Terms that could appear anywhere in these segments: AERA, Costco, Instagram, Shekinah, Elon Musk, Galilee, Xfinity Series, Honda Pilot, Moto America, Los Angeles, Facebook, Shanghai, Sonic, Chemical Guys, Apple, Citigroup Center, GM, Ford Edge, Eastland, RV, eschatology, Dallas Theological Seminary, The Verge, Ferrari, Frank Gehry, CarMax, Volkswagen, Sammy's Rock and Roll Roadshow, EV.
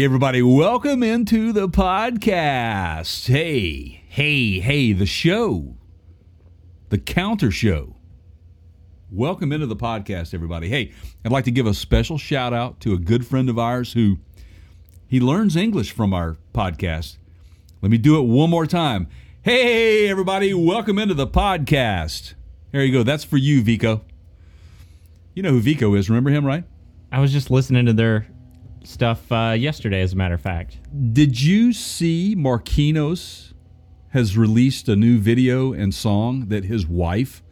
Hey, everybody. Welcome into the podcast. Hey, the show. The counter show. Welcome into the podcast, everybody. Hey, I'd like to give a special shout out to a good friend of ours who he learns English from our podcast. Let me do it one more time. Hey, everybody. Welcome into the podcast. There you go. That's for you, Vico. You know who Vico is. Remember him, right? I was just listening to their stuff yesterday, as a matter of fact. Did you see Marquinos has released a new video and song that his wife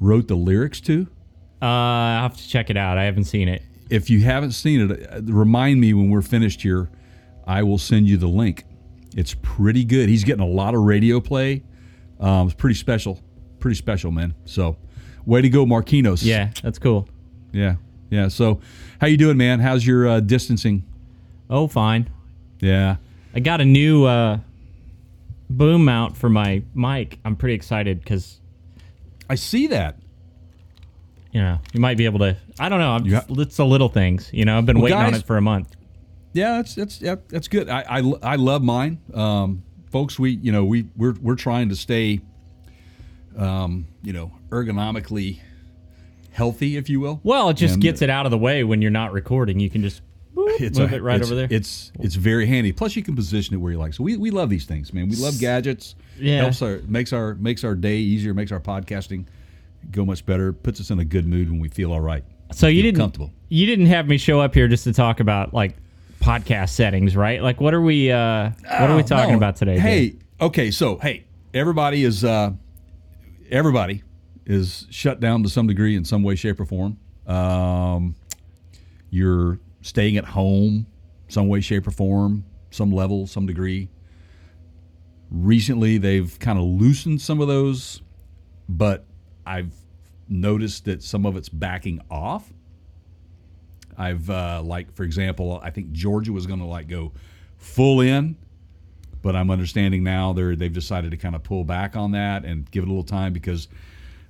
wrote the lyrics to? I'll have to check it out. I haven't seen it. If you haven't seen it, remind me when we're finished here. I will send you the link. It's pretty good. He's getting a lot of radio play. It's pretty special. Pretty special, man. So, way to go, Marquinos. Yeah, that's cool. Yeah. So, how you doing, man? How's your distancing? Oh, fine. Yeah. I got a new boom mount for my mic. I'm pretty excited because I see that. You know, you might be able to. I don't know. It's the little things. You know, I've been waiting on it for a month. Yeah, that's good. I love mine, folks. We're trying to stay, ergonomically healthy, if you will. Well, it just gets it out of the way when you're not recording. You can just move it over there. It's very handy. Plus, you can position it where you like. So we love these things, man. We love gadgets. Yeah, makes our day easier. Makes our podcasting go much better. Puts us in a good mood when we feel all right. So you didn't have me show up here just to talk about like podcast settings, right? Like what are we talking about today? Hey, dude? Okay, so hey, everybody is shut down to some degree in some way, shape, or form. You're staying at home, some way, shape, or form, some level, some degree. Recently, they've kind of loosened some of those, but I've noticed that some of it's backing off. I've, for example, I think Georgia was going to go full in, but I'm understanding now they've decided to kind of pull back on that and give it a little time because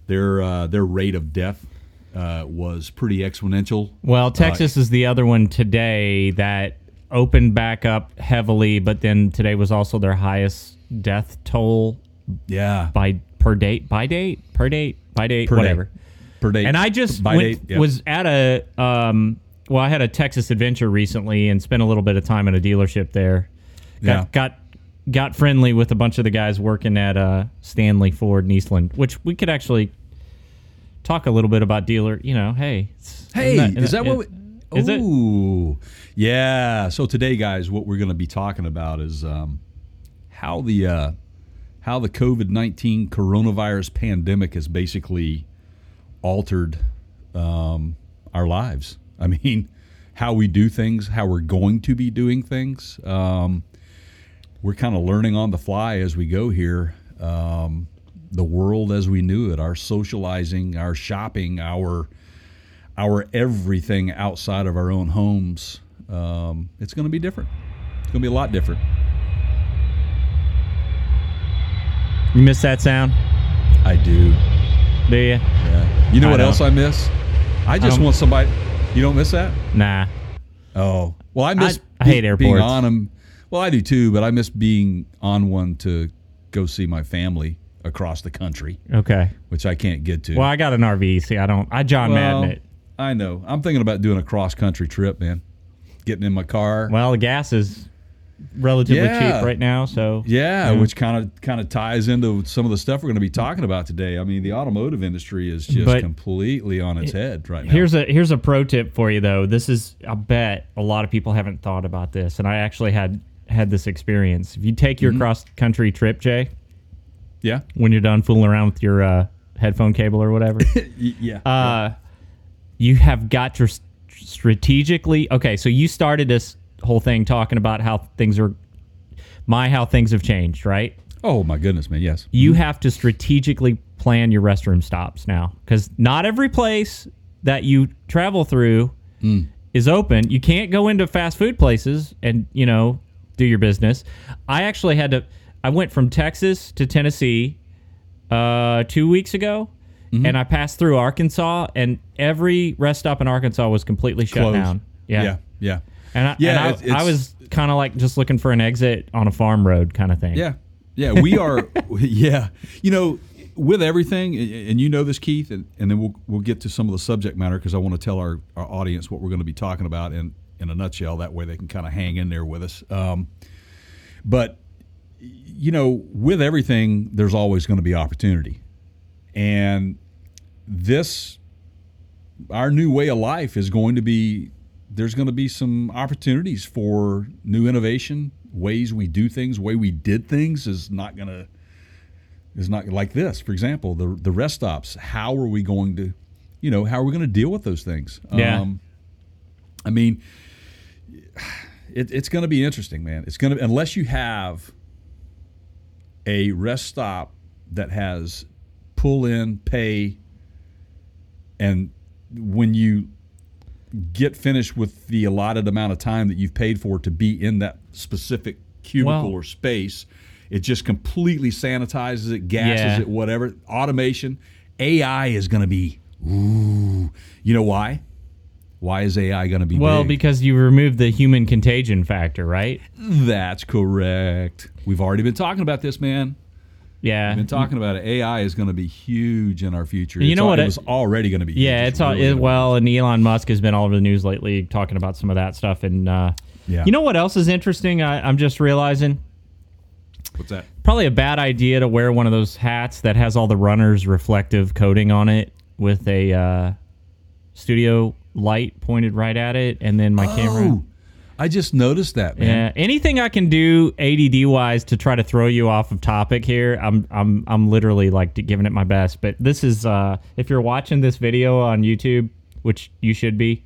their rate of death was pretty exponential. Well, Texas is the other one today that opened back up heavily, but then today was also their highest death toll. Yeah, per date. And I just was at a I had a Texas adventure recently and spent a little bit of time at a dealership there. Got friendly with a bunch of the guys working at Stanley Ford in Eastland, which we could actually talk a little bit about dealer, So today, guys, what we're going to be talking about is how the COVID-19 coronavirus pandemic has basically altered our lives. I mean, how we do things, how we're going to be doing things. We're kind of learning on the fly as we go here. The world as we knew it, our socializing, our shopping, our everything outside of our own homes, it's going to be different. It's going to be a lot different. You miss that sound? I do. Do you? Yeah. You know what else I miss? I just want somebody. You don't miss that? Nah. Oh. Well, I miss I hate airports. Being on them. Well, I do too, but I miss being on one to go see my family across the country. Okay. Which I can't get to. Well, I got an RV. See, I John Madden it. I know. I'm thinking about doing a cross-country trip, man. Getting in my car. Well, the gas is relatively cheap right now, so. Yeah, which kind of ties into some of the stuff we're going to be talking about today. I mean, the automotive industry is just completely on its head right now. Here's a pro tip for you, though. This is, I bet, a lot of people haven't thought about this, and I actually had this experience. If you take your cross-country trip, Jay, when you're done fooling around with your headphone cable or whatever, you have got to strategically... Okay, so you started this whole thing talking about how things have changed, right? Oh, my goodness, man, yes. You have to strategically plan your restroom stops now, because not every place that you travel through is open. You can't go into fast food places and, do your business. I actually I went from Texas to Tennessee 2 weeks ago, and I passed through Arkansas, and every rest stop in Arkansas was completely shut down. Yeah. And I was kind of like just looking for an exit on a farm road kind of thing. Yeah. Yeah. We are. Yeah. You know, with everything, and you know this, Keith, and then we'll get to some of the subject matter because I want to tell our audience what we're going to be talking about in a nutshell. That way they can kind of hang in there with us. But, you know, with everything, there's always going to be opportunity. And this, our new way of life is going to be, there's going to be some opportunities for new innovation, ways we do things, way we did things is not like this. For example, the rest stops. How are we going to, you know, how are we going to deal with those things? Yeah. I mean, it's going to be interesting, man. It's going to, unless you have a rest stop that has pull in, pay, and when you get finished with the allotted amount of time that you've paid for to be in that specific cubicle or space, it just completely sanitizes it, gasses it, whatever. Automation. AI is going to be, ooh. You know why? Why is AI going to be big? Because you remove the human contagion factor, right? That's correct. We've already been talking about this, man. Yeah. We've been talking about it. AI is going to be huge in our future. You know what? It was already going to be huge. Yeah, it's really and Elon Musk has been all over the news lately talking about some of that stuff. And you know what else is interesting? I'm just realizing. What's that? Probably a bad idea to wear one of those hats that has all the runner's reflective coating on it with a studio light pointed right at it and then my camera. I just noticed that, man. Yeah, anything I can do ADD wise to try to throw you off of topic here, I'm literally like giving it my best. But this is if you're watching this video on YouTube, which you should be,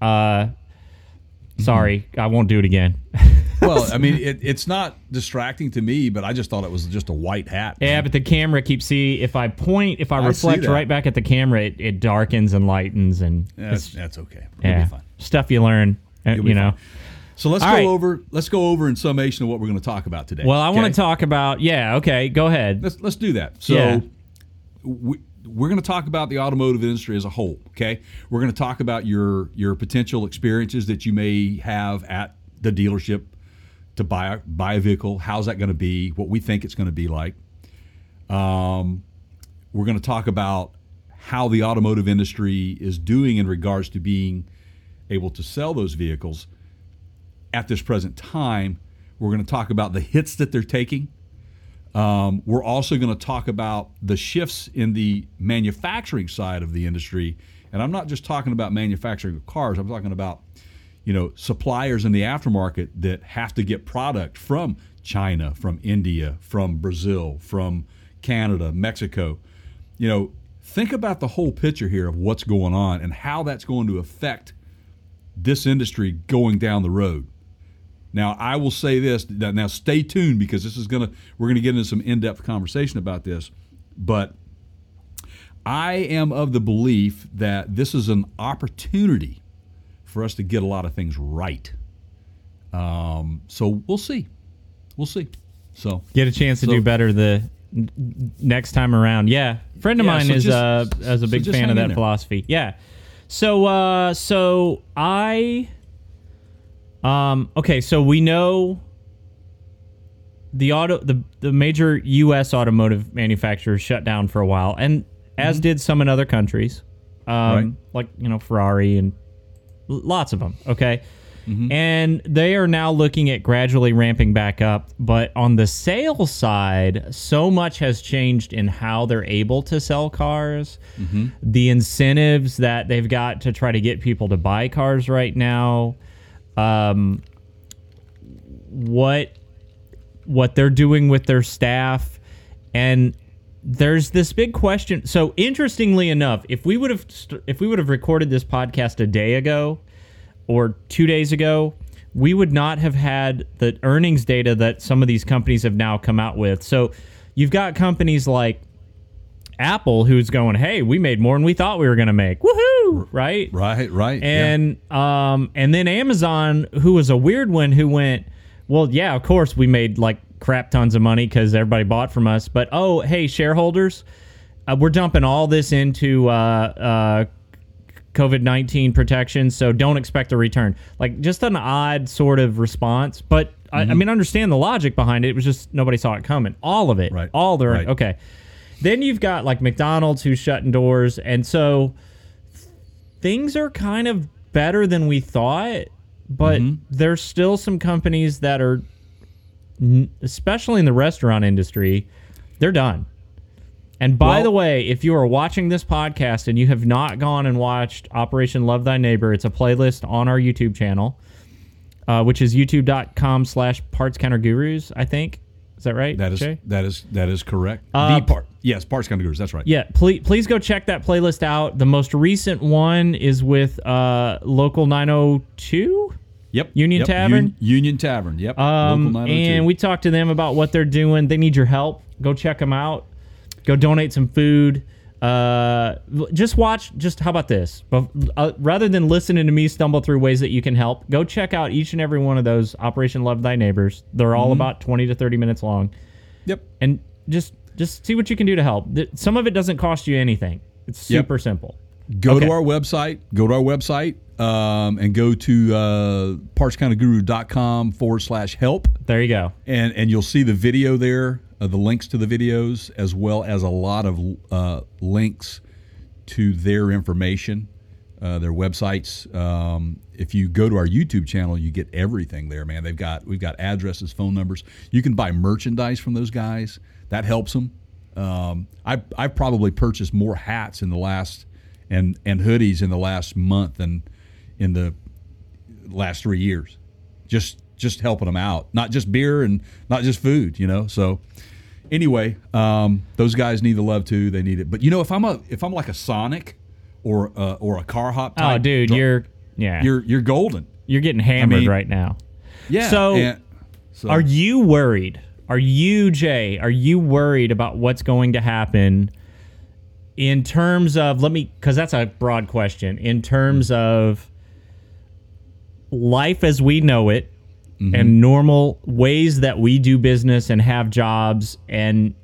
sorry, I won't do it again. Well, I mean, it's not distracting to me, but I just thought it was just a white hat. Man. Yeah, but the camera keeps if I reflect right back at the camera, it darkens and lightens, and that's okay. It'll be fine. Stuff you learn, you know. Fine. So let's go over in summation of what we're going to talk about today. Well, I want to talk about go ahead. Let's do that. So we're going to talk about the automotive industry as a whole, okay? We're going to talk about your potential experiences that you may have at the dealership to buy a vehicle. How's that going to be? What we think it's going to be like. We're going to talk about how the automotive industry is doing in regards to being able to sell those vehicles. At this present time, we're going to talk about the hits that they're taking. We're also going to talk about the shifts in the manufacturing side of the industry. And I'm not just talking about manufacturing of cars. I'm talking about, you know, suppliers in the aftermarket that have to get product from China, from India, from Brazil, from Canada, Mexico. You know, think about the whole picture here of what's going on and how that's going to affect this industry going down the road. Now, I will say this. Now, stay tuned because this is we're going to get into some in-depth conversation about this. But I am of the belief that this is an opportunity for us to get a lot of things right. So we'll see. We'll see. So get a chance to do better the next time around. Yeah, friend of mine is a big fan of that philosophy. Yeah. So we know the major U.S. automotive manufacturers shut down for a while, and as did some in other countries, like, you know, Ferrari and lots of them. Okay. Mm-hmm. And they are now looking at gradually ramping back up. But on the sales side, so much has changed in how they're able to sell cars. Mm-hmm. The incentives that they've got to try to get people to buy cars right now. What they're doing with their staff. And there's this big question. So interestingly enough, if we would have recorded this podcast a day ago, or 2 days ago, we would not have had the earnings data that some of these companies have now come out with. So you've got companies like Apple who's going, hey, we made more than we thought we were going to make. Woohoo! Right? Right. And and then Amazon, who was a weird one, who went, well, yeah, of course we made like crap tons of money because everybody bought from us. But, oh, hey, shareholders, we're dumping all this into COVID-19 protection, so don't expect a return. Like, just an odd sort of response. But I mean, I understand the logic behind it. It was just nobody saw it coming. All of it. Right. All the right. Okay. Then you've got like McDonald's who's shutting doors. And so things are kind of better than we thought, but there's still some companies that are, especially in the restaurant industry, they're done. And by the way, if you are watching this podcast and you have not gone and watched Operation Love Thy Neighbor, it's a playlist on our YouTube channel, which is youtube.com/partscountergurus, I think. Is that right? That is correct. Yes, Parts Counter Gurus. That's right. Yeah. Please go check that playlist out. The most recent one is with Local 902. Yep. Union Tavern. Union Tavern. Yep. Local 902. And we talked to them about what they're doing. They need your help. Go check them out. Go donate some food. Just how about this? Rather than listening to me stumble through ways that you can help, go check out each and every one of those Operation Love Thy Neighbors. They're all about 20 to 30 minutes long. Yep. And just see what you can do to help. Some of it doesn't cost you anything. It's super simple. Go to our website, and go to partscounterguru.com/help. There you go. And you'll see the video there. The links to the videos, as well as a lot of links to their information, their websites. If you go to our YouTube channel, you get everything there, man. We've got addresses, phone numbers. You can buy merchandise from those guys. That helps them. I've probably purchased more hats in the last and hoodies in the last month than in the last 3 years. Just helping them out, not just beer and not just food, you know. So anyway, those guys need the love too. They need it. But you know, if I'm like a Sonic or a car hop type, oh dude, you're golden. You're getting hammered right now. Yeah. So are you worried? Are you, Jay? Are you worried about what's going to happen in terms of? Because that's a broad question. In terms of life as we know it. Mm-hmm. And normal ways that we do business and have jobs and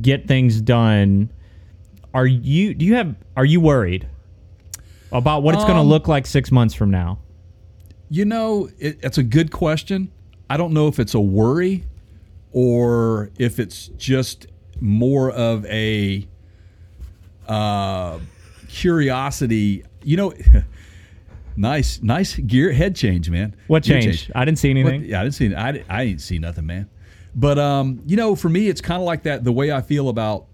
get things done. Are you worried about what it's going to look like 6 months from now? You know, it's a good question. I don't know if it's a worry or if it's just more of a curiosity. You know. Nice gear head change, man. What change? I didn't see anything. Yeah, I didn't see nothing, man. But you know, for me, it's kind of like that. The way I feel about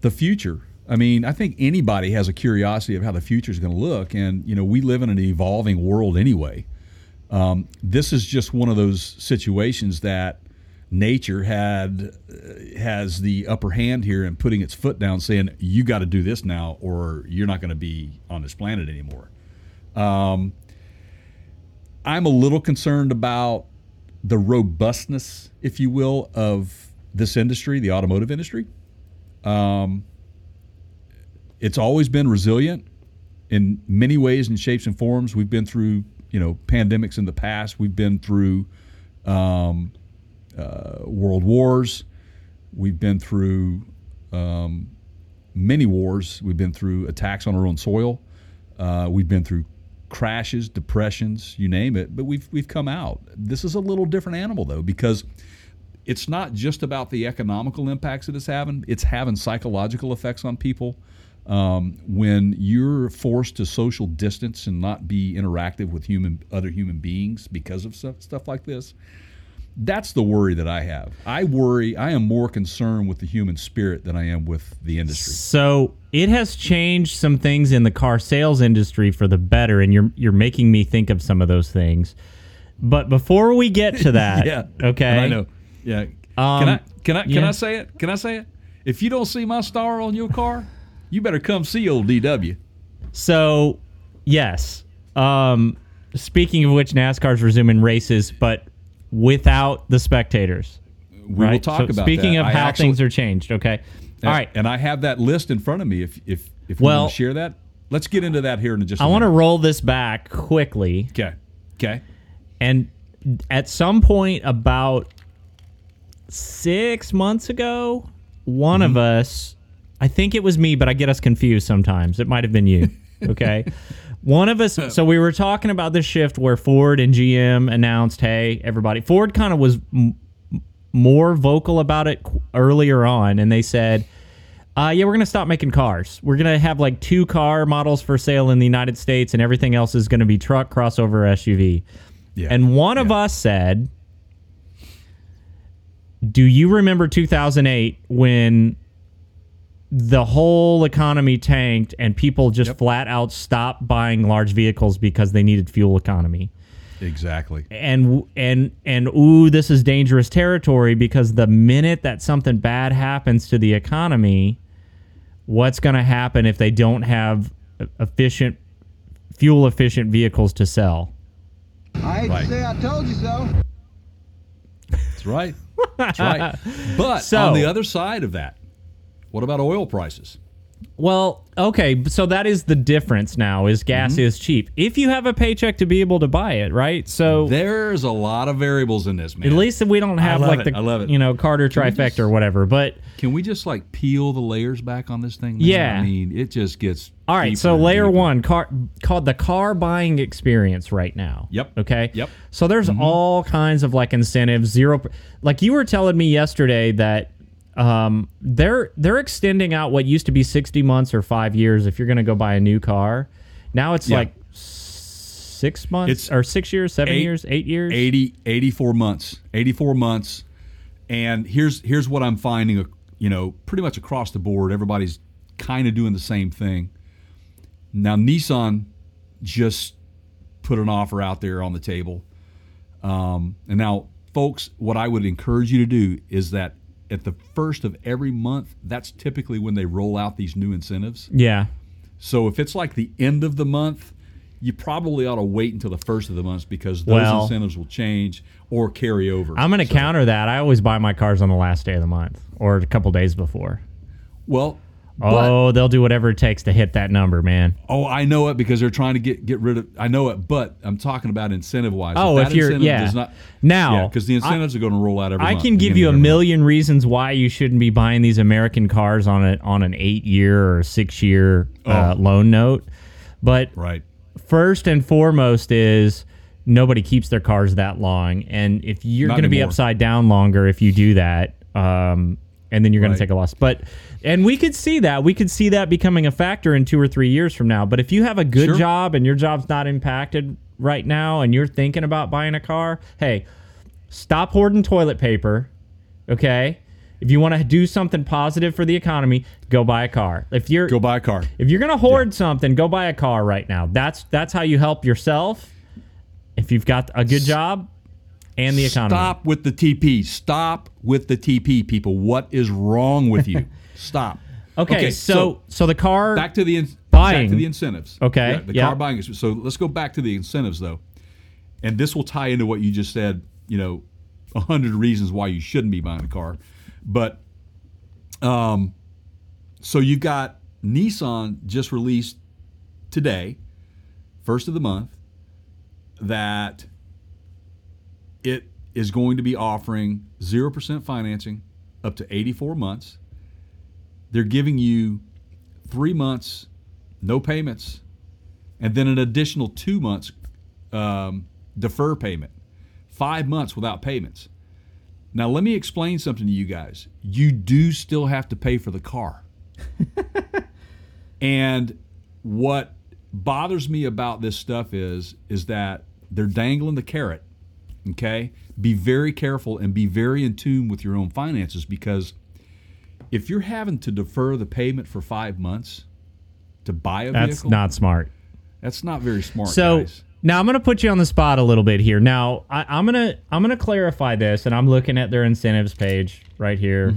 the future. I mean, I think anybody has a curiosity of how the future is going to look, and you know, we live in an evolving world anyway. This is just one of those situations that nature has the upper hand here and putting its foot down, saying you got to do this now, or you're not going to be on this planet anymore. I'm a little concerned about the robustness, if you will, of this industry, the automotive industry. It's always been resilient in many ways and shapes and forms. We've been through, you know, pandemics in the past. We've been through world wars. We've been through many wars. We've been through attacks on our own soil. We've been through crashes, depressions, you name it, but we've come out. This is a little different animal though, because it's not just about the economical impacts that it's having psychological effects on people. When you're forced to social distance and not be interactive with other human beings because of stuff like this, that's the worry that I have. I am more concerned with the human spirit than I am with the industry. So it has changed some things in the car sales industry for the better, and you're making me think of some of those things. But before we get to that, okay, I know. Yeah, can I say it? Can I say it? If you don't see my star on your car, you better come see old DW. So yes, speaking of which, NASCAR's resuming races, but without the spectators. We will talk about that. Speaking of how things are changed, okay? All right. And I have that list in front of me if we want to share that. Let's get into that here in just a minute. I want to roll this back quickly. Okay. And at some point about 6 months ago, one of us, I think it was me, but I get us confused sometimes. It might have been you. Okay. One of us, so we were talking about this shift where Ford and GM announced, hey, everybody, Ford kind of was more vocal about it earlier on. And they said, yeah, we're going to stop making cars. We're going to have like 2 car models for sale in the United States, and everything else is going to be truck, crossover, SUV. Yeah. And one of us said, do you remember 2008 when the whole economy tanked and people just flat out stopped buying large vehicles because they needed fuel economy? Exactly. And ooh, this is dangerous territory, because the minute that something bad happens to the economy, what's going to happen if they don't have efficient, fuel efficient vehicles to sell? I hate to say I told you so. That's right. That's right. But so, on the other side of that, what about oil prices? Well, okay, so that is the difference now, is gas is cheap. If you have a paycheck to be able to buy it, right? So there's a lot of variables in this, man. At least we don't have like the, you know, Carter trifecta or whatever. But can we just like peel the layers back on this thing? Man? Yeah. I mean, it just gets all right, so layer deeper. One, called the car buying experience right now. Yep. Okay? Yep. So there's all kinds of like incentives, like you were telling me yesterday that they're extending out what used to be 60 months or 5 years if you're going to go buy a new car. Now it's like 6 months, it's or 6 years, seven eight, years, 8 years, 84 months. And here's what I'm finding, you know, pretty much across the board, everybody's kind of doing the same thing. Now, Nissan just put an offer out there on the table. And now, folks, what I would encourage you to do is that at the first of every month, that's typically when they roll out these new incentives. Yeah. So if it's like the end of the month, you probably ought to wait until the first of the month, because those incentives will change or carry over. I'm going to counter that. I always buy my cars on the last day of the month or a couple days before. Well, they'll do whatever it takes to hit that number, man. Oh, I know it, because they're trying to get rid of. I know it, but I'm talking about incentive-wise. Oh, if you're because the incentives are going to roll out every month. I can give you a million reasons why you shouldn't be buying these American cars on an 8-year or 6-year loan note, but first and foremost is nobody keeps their cars that long, and if you're going to be upside down longer if you do that. And then you're going to take a loss. And we could see that. We could see that becoming a factor in 2 or 3 years from now. But if you have a good job and your job's not impacted right now and you're thinking about buying a car, hey, stop hoarding toilet paper, okay? If you want to do something positive for the economy, go buy a car. Go buy a car. If you're going to hoard something, go buy a car right now. That's how you help yourself. If you've got a good job, and the economy. Stop with the TP. Stop with the TP, people. What is wrong with you? Stop. Okay, so the car back to the buying. Back to the incentives. Okay. Yeah, car buying. So let's go back to the incentives, though. And this will tie into what you just said, you know, 100 reasons why you shouldn't be buying a car. But so you've got Nissan just released today, first of the month, that it is going to be offering 0% financing up to 84 months. They're giving you 3 months, no payments, and then an additional 2 months defer payment, 5 months without payments. Now, let me explain something to you guys. You do still have to pay for the car. And what bothers me about this stuff is that they're dangling the carrot. Okay, be very careful and be very in tune with your own finances, because if you're having to defer the payment for 5 months to buy a vehicle, that's not smart. That's not very smart. So now I'm going to put you on the spot a little bit here. Now I'm going to clarify this, and I'm looking at their incentives page right here.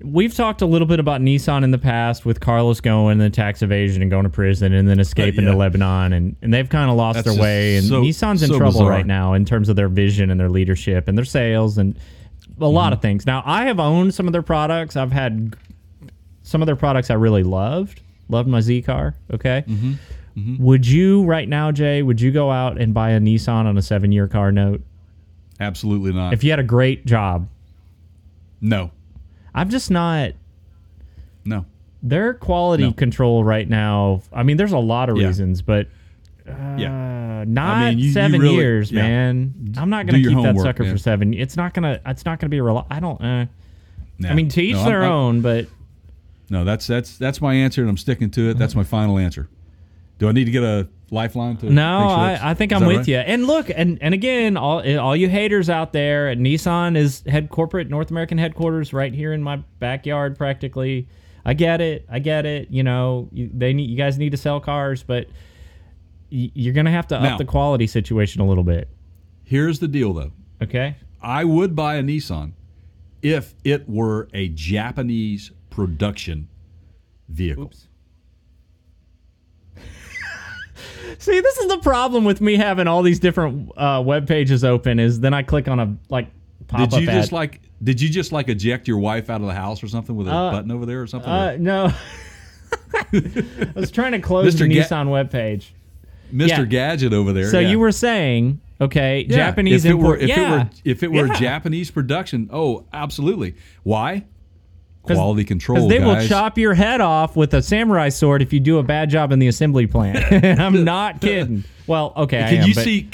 We've talked a little bit about Nissan in the past with Carlos going and tax evasion and going to prison and then escaping to Lebanon. And they've kind of lost their way. And Nissan's in trouble right now in terms of their vision and their leadership and their sales and a lot of things. Now, I have owned some of their products. I've had some of their products I really loved. Loved my Z car. Okay. Would you right now, Jay, would you go out and buy a Nissan on a 7-year car note? Absolutely not. If you had a great job? No. I'm just not. No. Their quality control right now, I mean, there's a lot of reasons, but not seven years, man. I'm not going to keep that sucker for 7 years. It's not going to be real. I don't, I mean, to each their own, but. No, that's my answer, and I'm sticking to it. That's my final answer. Do I need to get a lifeline? I think I'm with you. And look, and again, all you haters out there, Nissan is North American headquarters right here in my backyard practically. I get it. You know, you guys need to sell cars, but you're going to have to up the quality situation a little bit. Here's the deal, though. Okay. I would buy a Nissan if it were a Japanese production vehicle. Oops. See, this is the problem with me having all these different web pages open. Is then I click on a pop-up ad. Did you just eject your wife out of the house or something with a button over there or something? No. I was trying to close the Nissan webpage. Mr. Gadget over there. So you were saying, okay, yeah, Japanese import. If it were Japanese production, oh, absolutely. Why? Quality control, because they will chop your head off with a samurai sword if you do a bad job in the assembly plant. I'm not kidding. Well, okay. Can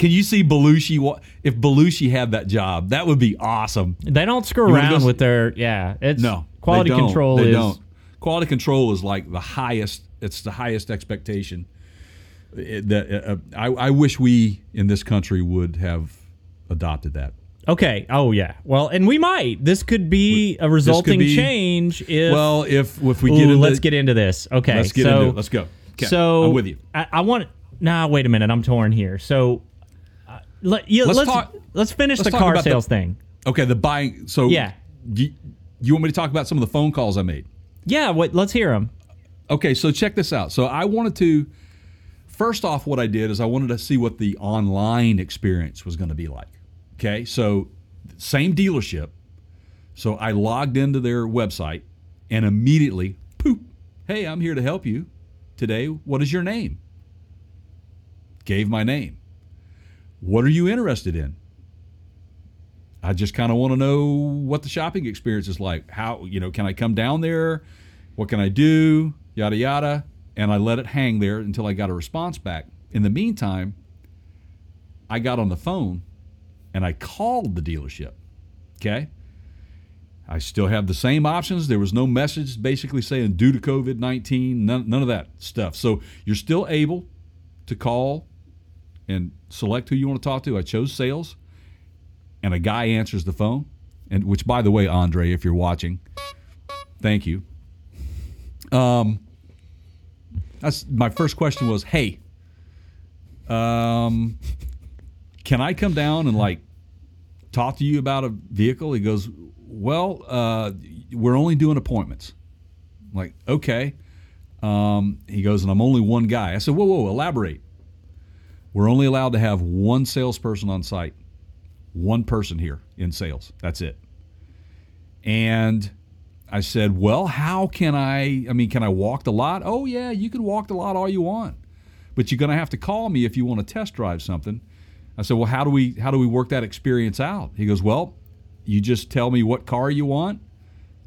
you see Belushi? If Belushi had that job, that would be awesome. They don't screw around with their quality control. They don't. Quality control is like the highest. It's the highest expectation. I wish we in this country would have adopted that. Okay. Oh, yeah. Well, and we might. This could be a resulting change if... Well, if we get into... Let's get into this. Okay. Let's go. Okay. So, I'm with you. I want... Nah, wait a minute. I'm torn here. So, let's finish the car sales thing. Okay, the buying... So, yeah. You want me to talk about some of the phone calls I made? Yeah, let's hear them. Okay, so check this out. So, I wanted to... First off, what I did is I wanted to see what the online experience was going to be like. Okay, so same dealership. So I logged into their website and immediately, poof, hey, I'm here to help you today. What is your name? Gave my name. What are you interested in? I just kind of want to know what the shopping experience is like. How, can I come down there? What can I do? Yada, yada. And I let it hang there until I got a response back. In the meantime, I got on the phone. And I called the dealership, okay? I still have the same options. There was no message basically saying due to COVID-19, none of that stuff. So you're still able to call and select who you want to talk to. I chose sales, and a guy answers the phone, and which, by the way, Andre, if you're watching, thank you. That's my first question was, hey, can I come down and talk to you about a vehicle? He goes, well, we're only doing appointments. I'm like, okay. He goes, and I'm only one guy. I said, whoa, elaborate. We're only allowed to have one salesperson on site, one person here in sales. That's it. And I said, well, how can can I walk the lot? Oh yeah, you can walk the lot all you want, but you're going to have to call me if you want to test drive something. I said, well, how do we work that experience out? He goes, well, you just tell me what car you want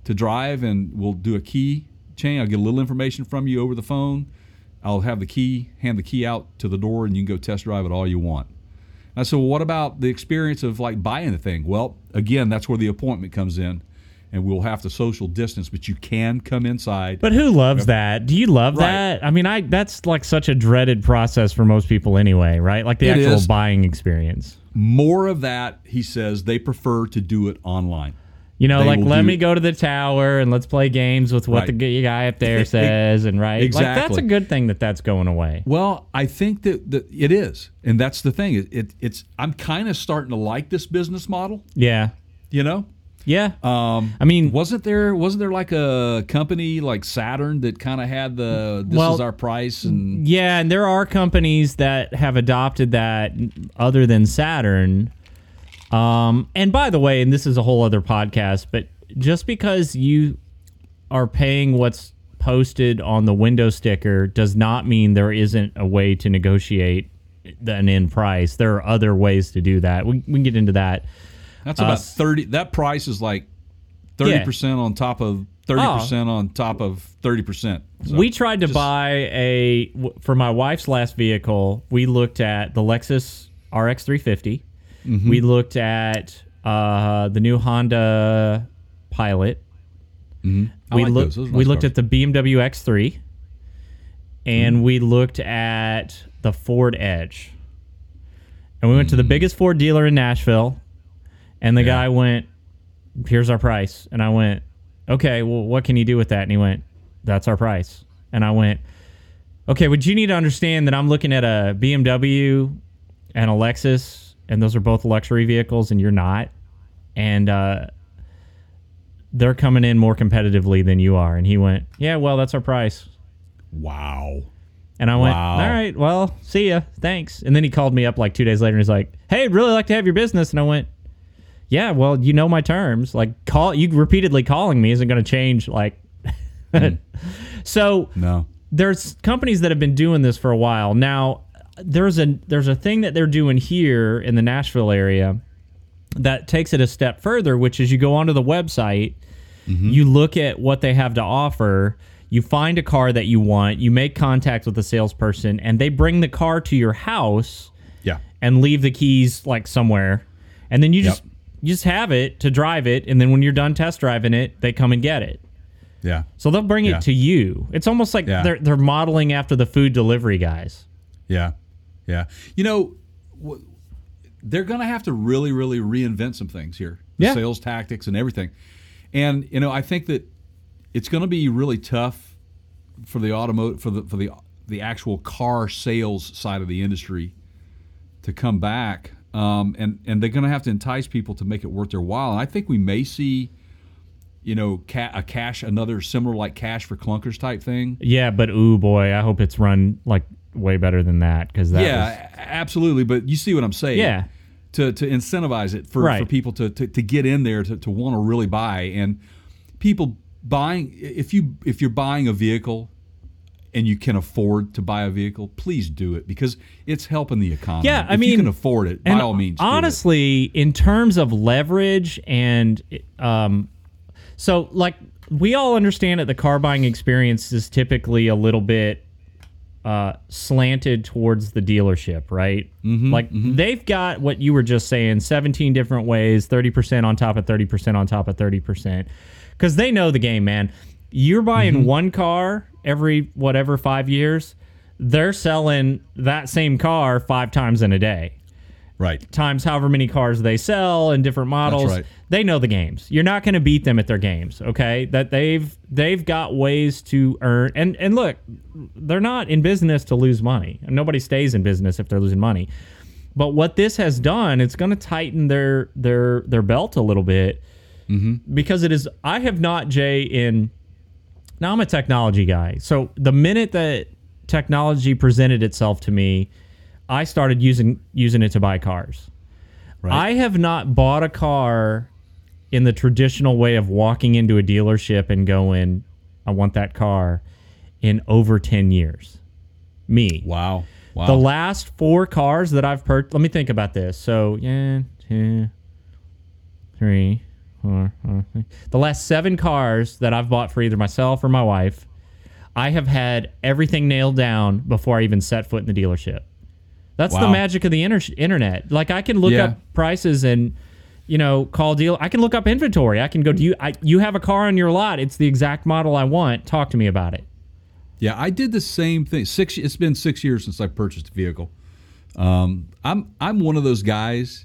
to drive, and we'll do a key change. I'll get a little information from you over the phone. I'll have the key, hand the key out to the door, and you can go test drive it all you want. And I said, well, what about the experience of buying the thing? Well, again, that's where the appointment comes in, and we'll have to social distance, but you can come inside. But who loves that? Do you love that? I mean, that's such a dreaded process for most people anyway, right? Like the actual buying experience. More of that, he says, they prefer to do it online. Let me go to the tower and let's play games with what the guy up there says. And right. Exactly. That's a good thing that's going away. Well, I think that it is. And that's the thing. I'm kind of starting to like this business model. Yeah. Yeah. I mean, wasn't there a company like Saturn that kind of had this is our price? And yeah, and there are companies that have adopted that other than Saturn. And by the way, and this is a whole other podcast, but just because you are paying what's posted on the window sticker does not mean there isn't a way to negotiate an end price. There are other ways to do that. We can get into that. That price is like 30% on top of 30% on top of 30%. So we tried to buy for my wife's last vehicle, we looked at the Lexus RX 350. Mm-hmm. We looked at the new Honda Pilot. Mm-hmm. We, like look, those we looked cars. At the BMW X3. And we looked at the Ford Edge. And we went to the biggest Ford dealer in Nashville. And the guy went, here's our price. And I went, okay, well, what can you do with that? And he went, that's our price. And I went, okay, would you need to understand that I'm looking at a BMW and a Lexus, and those are both luxury vehicles, and you're not. And they're coming in more competitively than you are. And he went, yeah, well, that's our price. Wow. And I went, all right, well, see ya. Thanks. And then he called me up like 2 days later and he's like, hey, I'd really like to have your business. And I went, yeah, well, you know my terms. Like, you repeatedly calling me isn't going to change. Like, so no. There's companies that have been doing this for a while. Now, there's a thing that they're doing here in the Nashville area that takes it a step further, which is you go onto the website, you look at what they have to offer. You find a car that you want, you make contact with the salesperson, and they bring the car to your house and leave the keys like somewhere. And then you just have it to drive it. And then when you're done test driving it, they come and get it. Yeah. So they'll bring it to you. It's almost like they're modeling after the food delivery guys. Yeah. Yeah. You know, they're going to have to really, really reinvent some things here. The sales tactics and everything. And, you know, I think that it's going to be really tough for the automotive for the actual car sales side of the industry to come back, and they're going to have to entice people to make it worth their while. And I think we may see, you know, another similar cash for clunkers type thing. Yeah, but ooh boy, I hope it's run like way better than that absolutely. But you see what I'm saying? Yeah. To incentivize it for people to get in there to want to really buy and people. Buying if you're buying a vehicle and you can afford to buy a vehicle, please do it because it's helping the economy. Yeah, I mean, if you can afford it, by all means. Honestly, in terms of leverage and so like we all understand that the car buying experience is typically a little bit slanted towards the dealership, right? Mm-hmm, like they've got what you were just saying, 17 different ways, 30% on top of 30% on top of 30%. Because they know the game, man. You're buying one car every 5 years. They're selling that same car 5 times in a day. Right. Times however many cars they sell and different models. That's right. They know the games. You're not going to beat them at their games, okay? That they've got ways to earn. And look, they're not in business to lose money. Nobody stays in business if they're losing money. But what this has done, it's going to tighten their belt a little bit. Mm-hmm. Because it is, I have not, Jay, now I'm a technology guy. So the minute that technology presented itself to me, I started using it to buy cars. Right. I have not bought a car in the traditional way of walking into a dealership and going, I want that car in over 10 years. Me. Wow. The last 4 cars that I've purchased, let me think about this. So, 2, 3. The last 7 cars that I've bought for either myself or my wife, I have had everything nailed down before I even set foot in the dealership. That's the magic of the internet. Like I can look up prices and, you know, call deal. I can look up inventory. I can go, you have a car on your lot. It's the exact model I want. Talk to me about it. Yeah, I did the same thing. It's been 6 years since I purchased a vehicle. I'm one of those guys.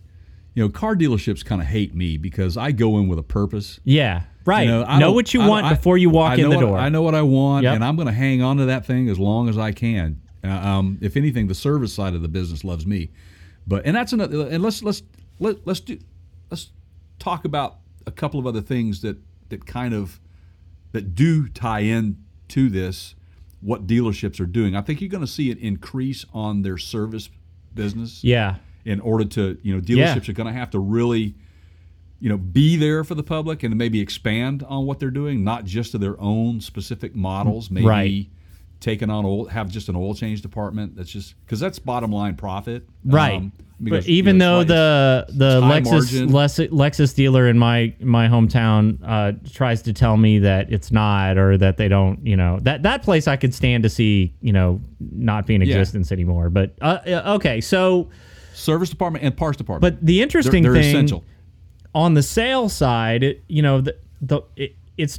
You know, car dealerships kind of hate me because I go in with a purpose. Yeah, right. You know what you want before you walk in the door. I know what I want, and I'm going to hang on to that thing as long as I can. If anything, the service side of the business loves me. But and that's another. And let's talk about a couple of other things that do tie in to this. What dealerships are doing, I think you're going to see an increase on their service business. Yeah. In order to, you know, dealerships are going to have to really, you know, be there for the public and maybe expand on what they're doing, not just to their own specific models. Maybe taking on have just an oil change department. That's just because that's bottom line profit. Right. Because, but even though the Lexus dealer in my hometown tries to tell me that it's not, or that they don't, that place I could stand to see, not be in existence anymore. But okay, so service department and parts department. But the interesting thing essential. On the sales side, it's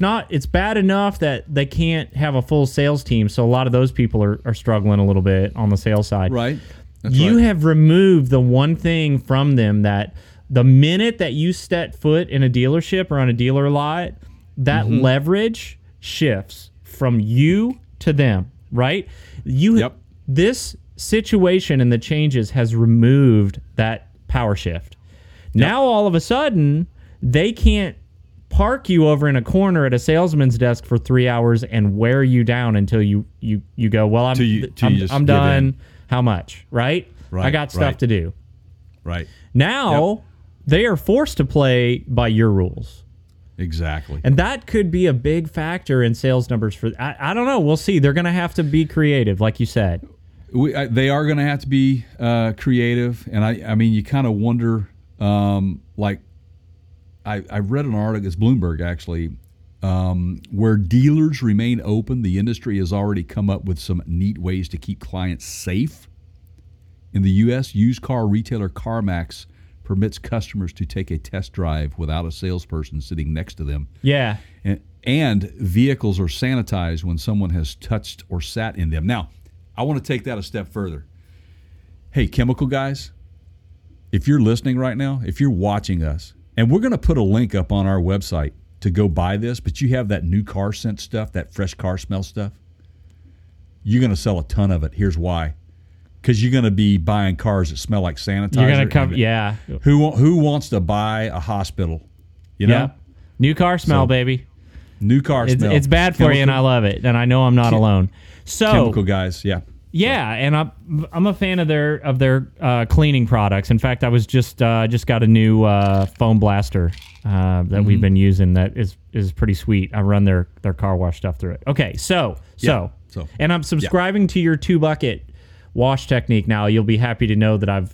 bad enough that they can't have a full sales team. So a lot of those people are struggling a little bit on the sales side, right? That's you right. have removed the one thing from them that the minute that you set foot in a dealership or on a dealer lot, that mm-hmm. leverage shifts from you to them, right? This situation and the changes has removed that power shift. Yep. Now, all of a sudden, they can't park you over in a corner at a salesman's desk for 3 hours and wear you down until you go, well, I'm done. How much, right? I got stuff to do. Right. Now, they are forced to play by your rules. Exactly. And that could be a big factor in sales numbers. I don't know. We'll see. They're going to have to be creative, like you said. They are going to have to be creative. And, I mean, you kind of wonder, I read an article, it's Bloomberg, actually, where dealers remain open, the industry has already come up with some neat ways to keep clients safe. In the U.S., used car retailer CarMax permits customers to take a test drive without a salesperson sitting next to them. Yeah. And vehicles are sanitized when someone has touched or sat in them. Now, I want to take that a step further. Hey, Chemical Guys, if you're listening right now, if you're watching us, and we're going to put a link up on our website to go buy this, but you have that new car scent stuff, that fresh car smell stuff, you're going to sell a ton of it. Here's why. Because you're going to be buying cars that smell like sanitizer. You're going to come, yeah. Who wants to buy a hospital? Yep. New car smell, baby. New car smell. It's bad for you, and I love it, and I know I'm not alone. So Chemical Guys, yeah. Yeah, and I'm a fan of their cleaning products. In fact, I was just got a new foam blaster that mm-hmm. we've been using that is pretty sweet. I run their car wash stuff through it. Okay, so and I'm subscribing to your 2-bucket wash technique now. You'll be happy to know that I've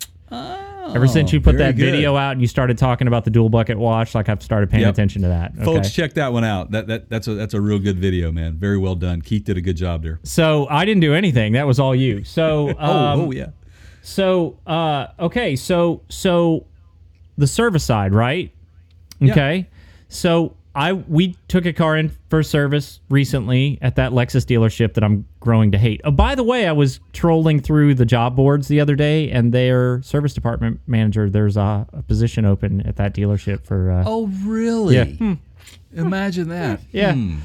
ever since you put that video out and you started talking about the dual bucket wash, like I've started paying attention to that. Okay. Folks, check that one out. That's a real good video, man. Very well done. Keith did a good job there. So I didn't do anything. That was all you. So So okay. So the service side, right? Okay. Yeah. So we took a car in for service recently at that Lexus dealership that I'm growing to hate. Oh, by the way, I was trolling through the job boards the other day, and their service department manager, there's a position open at that dealership for... oh, really? Yeah. Imagine that. Yeah.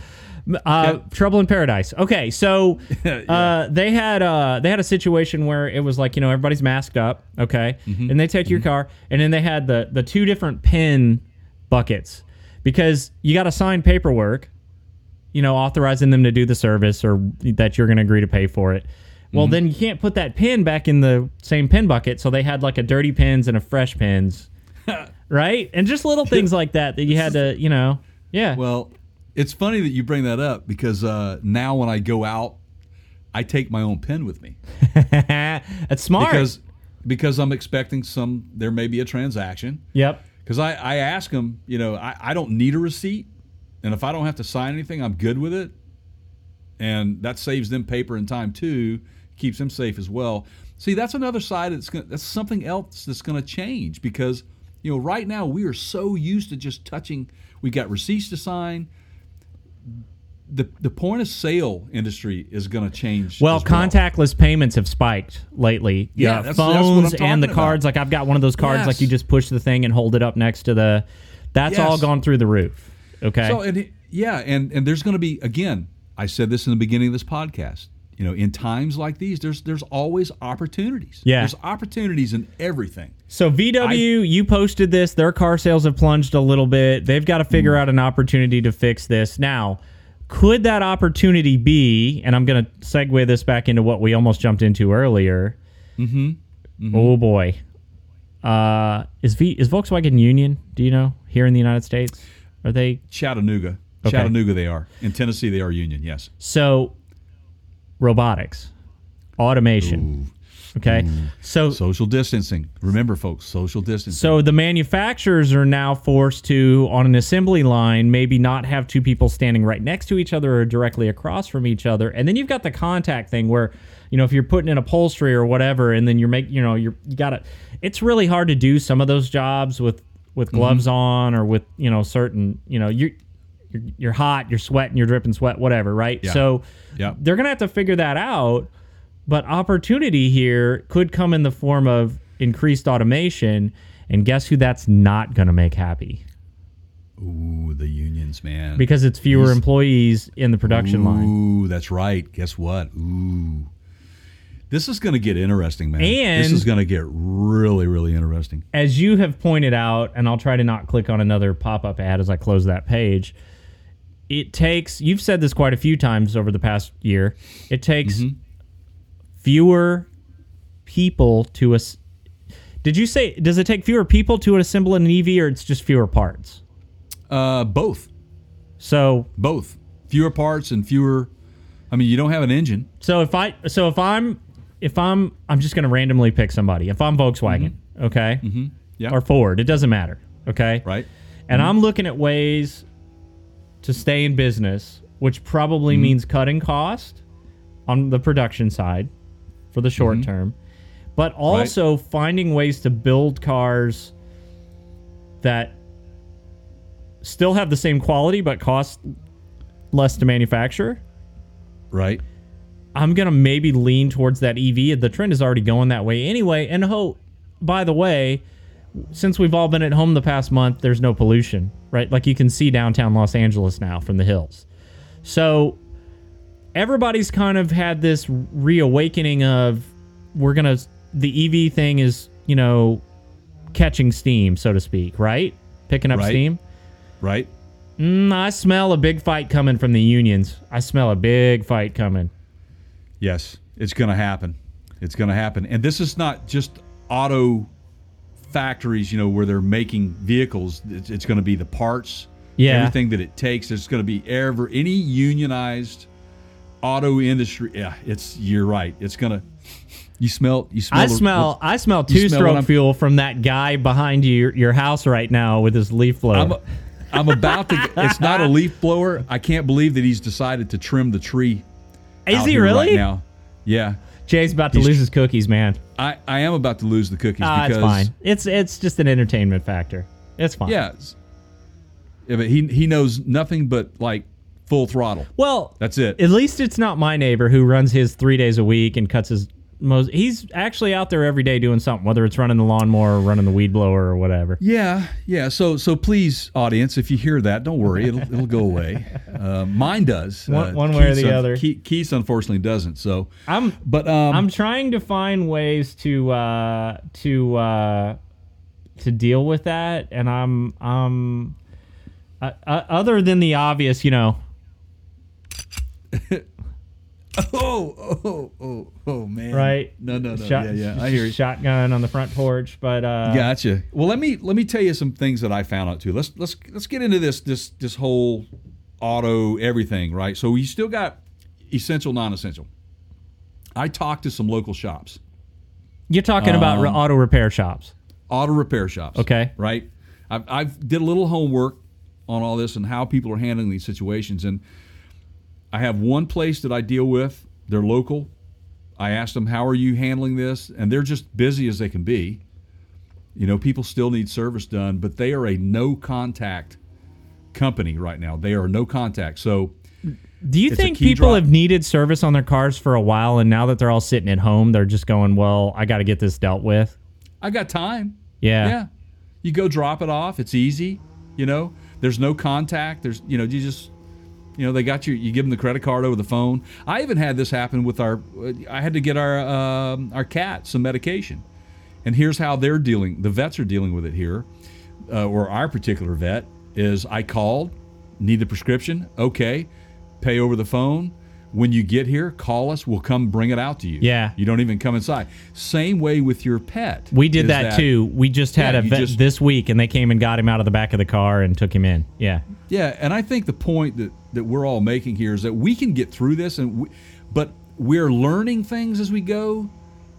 Trouble in paradise. Okay, so they had a situation where it was like, everybody's masked up, okay? Mm-hmm. And they take your car, and then they had the two different pin buckets. Because you got to sign paperwork, authorizing them to do the service or that you're going to agree to pay for it. Well, then you can't put that pin back in the same pin bucket. So they had like a dirty pins and a fresh pins, right? And just little things like that you had to, yeah. Well, it's funny that you bring that up because now when I go out, I take my own pin with me. That's smart. Because I'm expecting there may be a transaction. Yep. Because I ask them, I don't need a receipt. And if I don't have to sign anything, I'm good with it. And that saves them paper and time, too. Keeps them safe as well. See, that's another side. That's something else that's going to change. Because, right now we are so used to just touching. We got receipts to sign. The point of sale industry is going to change. Well, contactless payments have spiked lately. Yeah, phones and the cards. Like I've got one of those cards. Yes. Like you just push the thing and hold it up next to the. That's all gone through the roof. Okay. So and there's going to be again. I said this in the beginning of this podcast. In times like these, there's always opportunities. Yeah. There's opportunities in everything. So VW, you posted this. Their car sales have plunged a little bit. They've got to figure out an opportunity to fix this now. Could that opportunity be, and I'm going to segue this back into what we almost jumped into earlier. Oh, boy. Is Volkswagen Union, do you know, here in the United States? Are they? Chattanooga. Okay. Chattanooga they are. In Tennessee they are Union, yes. So, robotics, automation. Ooh. Okay. So social distancing. Remember, folks, social distancing. So the manufacturers are now forced to, on an assembly line, maybe not have two people standing right next to each other or directly across from each other. And then you've got the contact thing where, you know, if you're putting in upholstery or whatever, and then you're making, you know, you gotta, it's really hard to do some of those jobs with gloves on, or with, you know, certain, you know, you're hot, you're sweating, you're dripping sweat, whatever, right? Yeah. So they're going to have to figure that out. But opportunity here could come in the form of increased automation. And guess who that's not going to make happy? Ooh, the unions, man. Because it's fewer employees in the production line. Ooh, that's right. Guess what? Ooh. This is going to get interesting, man. And this is going to get really, really interesting. As you have pointed out, and I'll try to not click on another pop-up ad as I close that page, it takes, you've said this quite a few times over the past year, it takes fewer people to, did you say, does it take fewer people to assemble an EV, or it's just fewer parts? Both. So. Both. Fewer parts and fewer, I mean, you don't have an engine. So if I'm just going to randomly pick somebody. If I'm Volkswagen, okay? Or Ford, it doesn't matter, okay? Right. And I'm looking at ways to stay in business, which probably means cutting cost on the production side for the short term, but also finding ways to build cars that still have the same quality but cost less to manufacture. Right. I'm going to maybe lean towards that EV. The trend is already going that way anyway. And by the way, since we've all been at home the past month, there's no pollution, right? Like, you can see downtown Los Angeles now from the hills. So everybody's kind of had this reawakening of, the EV thing is, you know, catching steam, so to speak, right? Picking up steam. Right. I smell a big fight coming from the unions. I smell a big fight coming. Yes, it's going to happen. It's going to happen. And this is not just auto factories, you know, where they're making vehicles. It's going to be the parts, everything that it takes. There's going to be any unionized auto industry. Yeah, you're right. It's going to, I smell two-stroke fuel from that guy behind your house right now with his leaf blower. I'm about to, it's not a leaf blower. I can't believe that he's decided to trim the tree. Is he really? Right now. Yeah. Jay's about to lose his cookies, man. I am about to lose the cookies because it's fine. It's just an entertainment factor. It's fine. Yeah. But he knows nothing but like full throttle. Well, that's it. At least it's not my neighbor who runs his 3 days a week and cuts his he's actually out there every day doing something, whether it's running the lawnmower or running the weed blower or whatever. Yeah. So please, audience, if you hear that, don't worry. It'll go away. Mine does. One way or the other. Keith's unfortunately doesn't. So I'm trying to find ways to deal with that, and I'm other than the obvious, you know. Oh, man. Right? No. I hear you. Shotgun on the front porch, but gotcha. Well, let me tell you some things that I found out too. Let's get into this whole auto everything, right? So you still got essential, non-essential. I talked to some local shops. You're talking about auto repair shops. Auto repair shops. Okay. Right? I've did a little homework on all this and how people are handling these situations, and I have one place that I deal with. They're local. I asked them, how are you handling this? And they're just busy as they can be. You know, people still need service done, but they are a no-contact company right now. They are no contact. So do you think people have needed service on their cars for a while, and now that they're all sitting at home, they're just going, well, I got to get this dealt with? I got time. Yeah. You go drop it off. It's easy. You know, there's no contact. There's, you know, you just... You know, they got you. You give them the credit card over the phone. I even had this happen with I had to get our cat some medication, and here's how they're dealing. The vets are dealing with it here, or our particular vet is. I called, need the prescription. Okay, pay over the phone. When you get here, call us. We'll come bring it out to you. Yeah, you don't even come inside. Same way with your pet. We did that too. We just had a vet this week, and they came and got him out of the back of the car and took him in. Yeah. And I think the point that we're all making here is that we can get through this, but we're learning things as we go,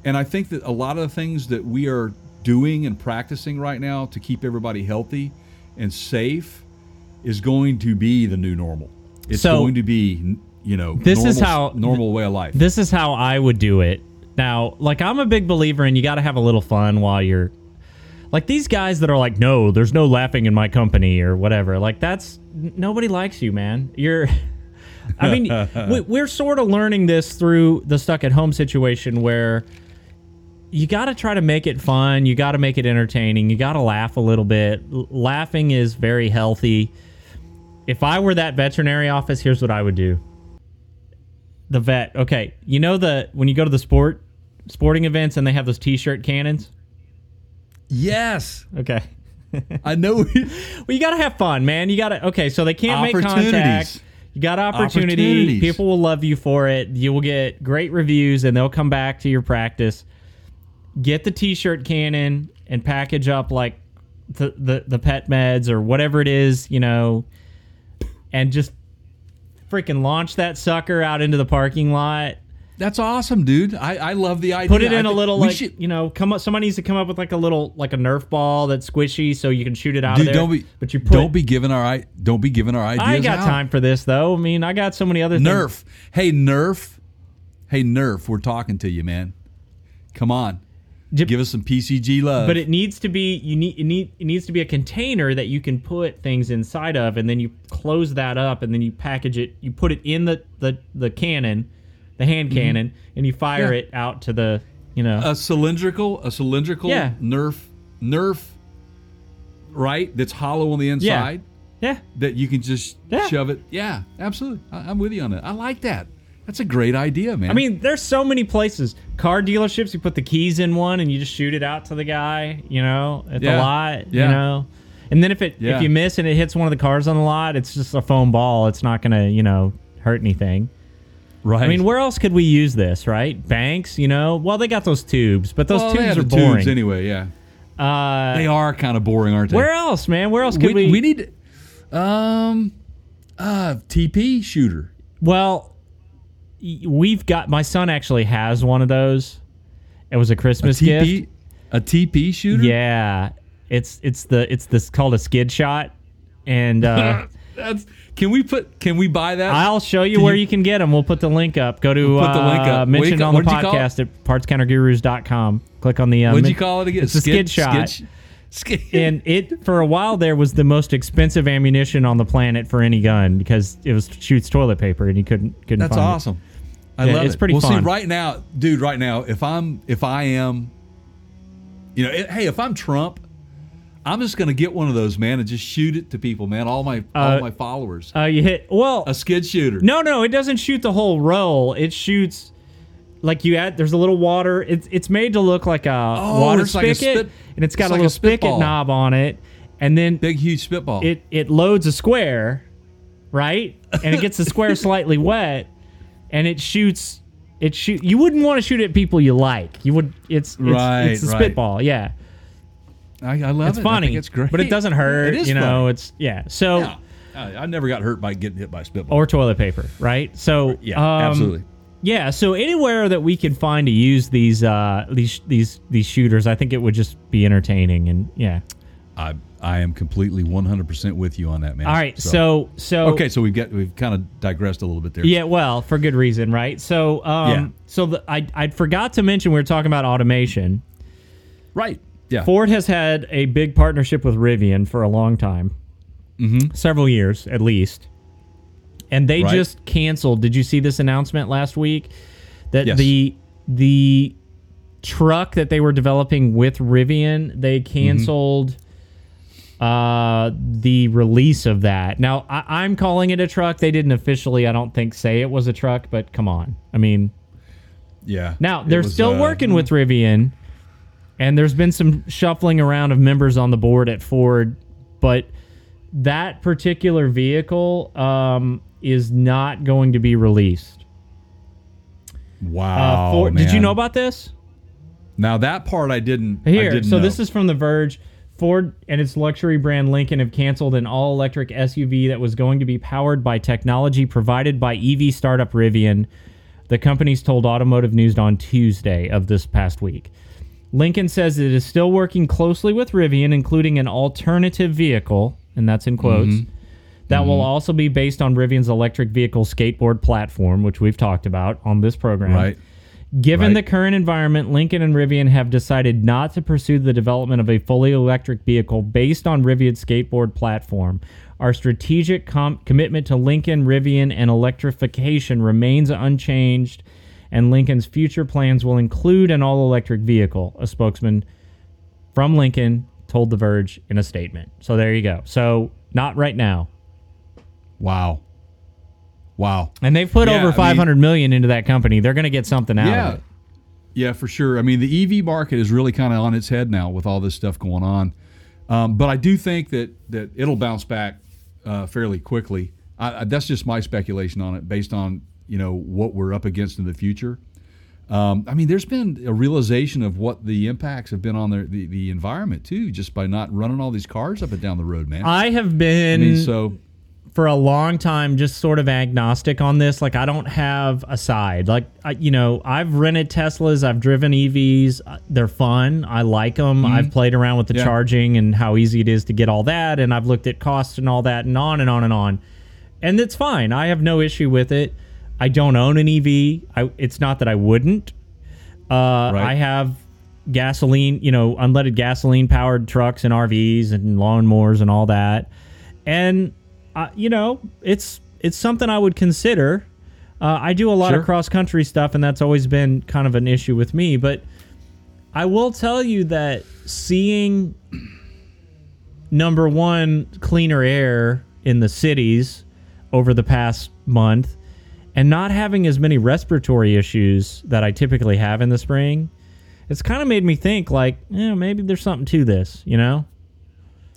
And I think that a lot of the things that we are doing and practicing right now to keep everybody healthy and safe is going to be the new normal. It's going to be, you know, normal way of life. This is how I would do it. Now, like, I'm a big believer in you got to have a little fun while you're like these guys that are like, no, there's no laughing in my company or whatever. Like, that's nobody likes you, man. I mean, we're sort of learning this through the stuck at home situation where you got to try to make it fun. You got to make it entertaining. You got to laugh a little bit. Laughing is very healthy. If I were that veterinary office, here's what I would do. The vet. Okay. You know, when you go to the sporting events and they have those t-shirt cannons. Yes. Okay. I know. Well, you got to have fun, man. You got to. Okay. So they can't make contact. You got opportunity. People will love you for it. You will get great reviews and they'll come back to your practice. Get the t-shirt cannon and package up like the pet meds or whatever it is, you know, and just freaking launch that sucker out into the parking lot. That's awesome, dude. I love the idea. Put it in a little, like, you know, somebody needs to come up with like a little, like a Nerf ball that's squishy so you can shoot it out of there. Don't be giving our ideas out. I ain't got time for this, though. I mean, I got so many other things. Hey, Nerf, we're talking to you, man. Come on. Give us some PCG love. But it needs to be it needs to be a container that you can put things inside of, and then you close that up, and then you package it. You put it in the cannon. The hand cannon, and you fire it out to the, you know, a cylindrical Nerf, right? That's hollow on the inside. Yeah, that you can just shove it. Yeah, absolutely. I'm with you on that. I like that. That's a great idea, man. I mean, there's so many places. Car dealerships, you put the keys in one, and you just shoot it out to the guy. You know, at the lot. You know, and then if you miss and it hits one of the cars on the lot, it's just a foam ball. It's not gonna, you know, hurt anything. Right. I mean, where else could we use this, right? Banks, you know? Well, they got those tubes, but those tubes are boring. Tubes anyway, yeah. They are kind of boring, aren't they? Where else, man? Where else could we... We need... TP shooter. Well, we've got... My son actually has one of those. It was a Christmas gift. A TP shooter? Yeah. It's called a skid shot. And... Can we buy that? I'll show you where you can get them. We'll put the link up. Go to mentioned on the podcast at partscountergurus.com. Click on the... what'd you call it again? It's a skid shot. And it, for a while there, was the most expensive ammunition on the planet for any gun because it was shoots toilet paper and you couldn't find it. That's awesome. I love it. It's pretty fun. See, right now, if I am... You know, if I'm Trump... I'm just going to get one of those, man, and just shoot it to people, man, all my followers. A skid shooter. No, it doesn't shoot the whole roll. It shoots, like, there's a little water. It's made to look like a water spigot, and it's got a little spigot knob on it. And then... Big, huge spitball. It loads a square, right? And it gets the square slightly wet, and it shoots... You wouldn't want to shoot at people you like. You would... It's a spitball, yeah. I love it. It's funny. I think it's great. But it doesn't hurt. It is funny. It's... Yeah. So... Yeah. I never got hurt by getting hit by a spitball. Or toilet paper, right? So... Yeah, absolutely. Yeah. So anywhere that we can find to use these shooters, I think it would just be entertaining. And yeah. I am completely 100% with you on that, man. All right. So... Okay. So we've kind of digressed a little bit there. Yeah. Well, for good reason, right? So... I forgot to mention we were talking about automation. Right. Yeah. Ford has had a big partnership with Rivian for a long time, several years at least, and they just canceled. Did you see this announcement last week that the truck that they were developing with Rivian, they canceled the release of that? Now I'm calling it a truck. They didn't officially, I don't think, say it was a truck, but come on, I mean, yeah. Now they're still working with Rivian. And there's been some shuffling around of members on the board at Ford, but that particular vehicle is not going to be released. Wow, Ford, man. Did you know about this? Now, that part I didn't. This is from The Verge. Ford and its luxury brand Lincoln have canceled an all-electric SUV that was going to be powered by technology provided by EV startup Rivian. the companies told Automotive News on Tuesday of this past week. Lincoln says it is still working closely with Rivian, including an alternative vehicle, and that's in quotes, that will also be based on Rivian's electric vehicle skateboard platform, which we've talked about on this program. Right. Given the current environment, Lincoln and Rivian have decided not to pursue the development of a fully electric vehicle based on Rivian's skateboard platform. Our strategic commitment to Lincoln, Rivian, and electrification remains unchanged, and Lincoln's future plans will include an all-electric vehicle, a spokesman from Lincoln told The Verge in a statement. So there you go. So not right now. Wow. And they've put over $500 million into that company. They're going to get something out of it. Yeah, for sure. I mean, the EV market is really kind of on its head now with all this stuff going on. But I do think that it'll bounce back fairly quickly. That's just my speculation on it based on, you know, what we're up against in the future. I mean, there's been a realization of what the impacts have been on the environment, too, just by not running all these cars up and down the road, man. I have been... for a long time, just sort of agnostic on this. Like, I don't have a side. Like, I've rented Teslas. I've driven EVs. They're fun. I like them. I've played around with the charging and how easy it is to get all that. And I've looked at costs and all that and on and on and on. And it's fine. I have no issue with it. I don't own an EV. It's not that I wouldn't. I have gasoline, unleaded gasoline-powered trucks and RVs and lawnmowers and all that. And... it's something I would consider. I do a lot of cross-country stuff, and that's always been kind of an issue with me. But I will tell you that seeing, number one, cleaner air in the cities over the past month and not having as many respiratory issues that I typically have in the spring, it's kind of made me think, like, maybe there's something to this,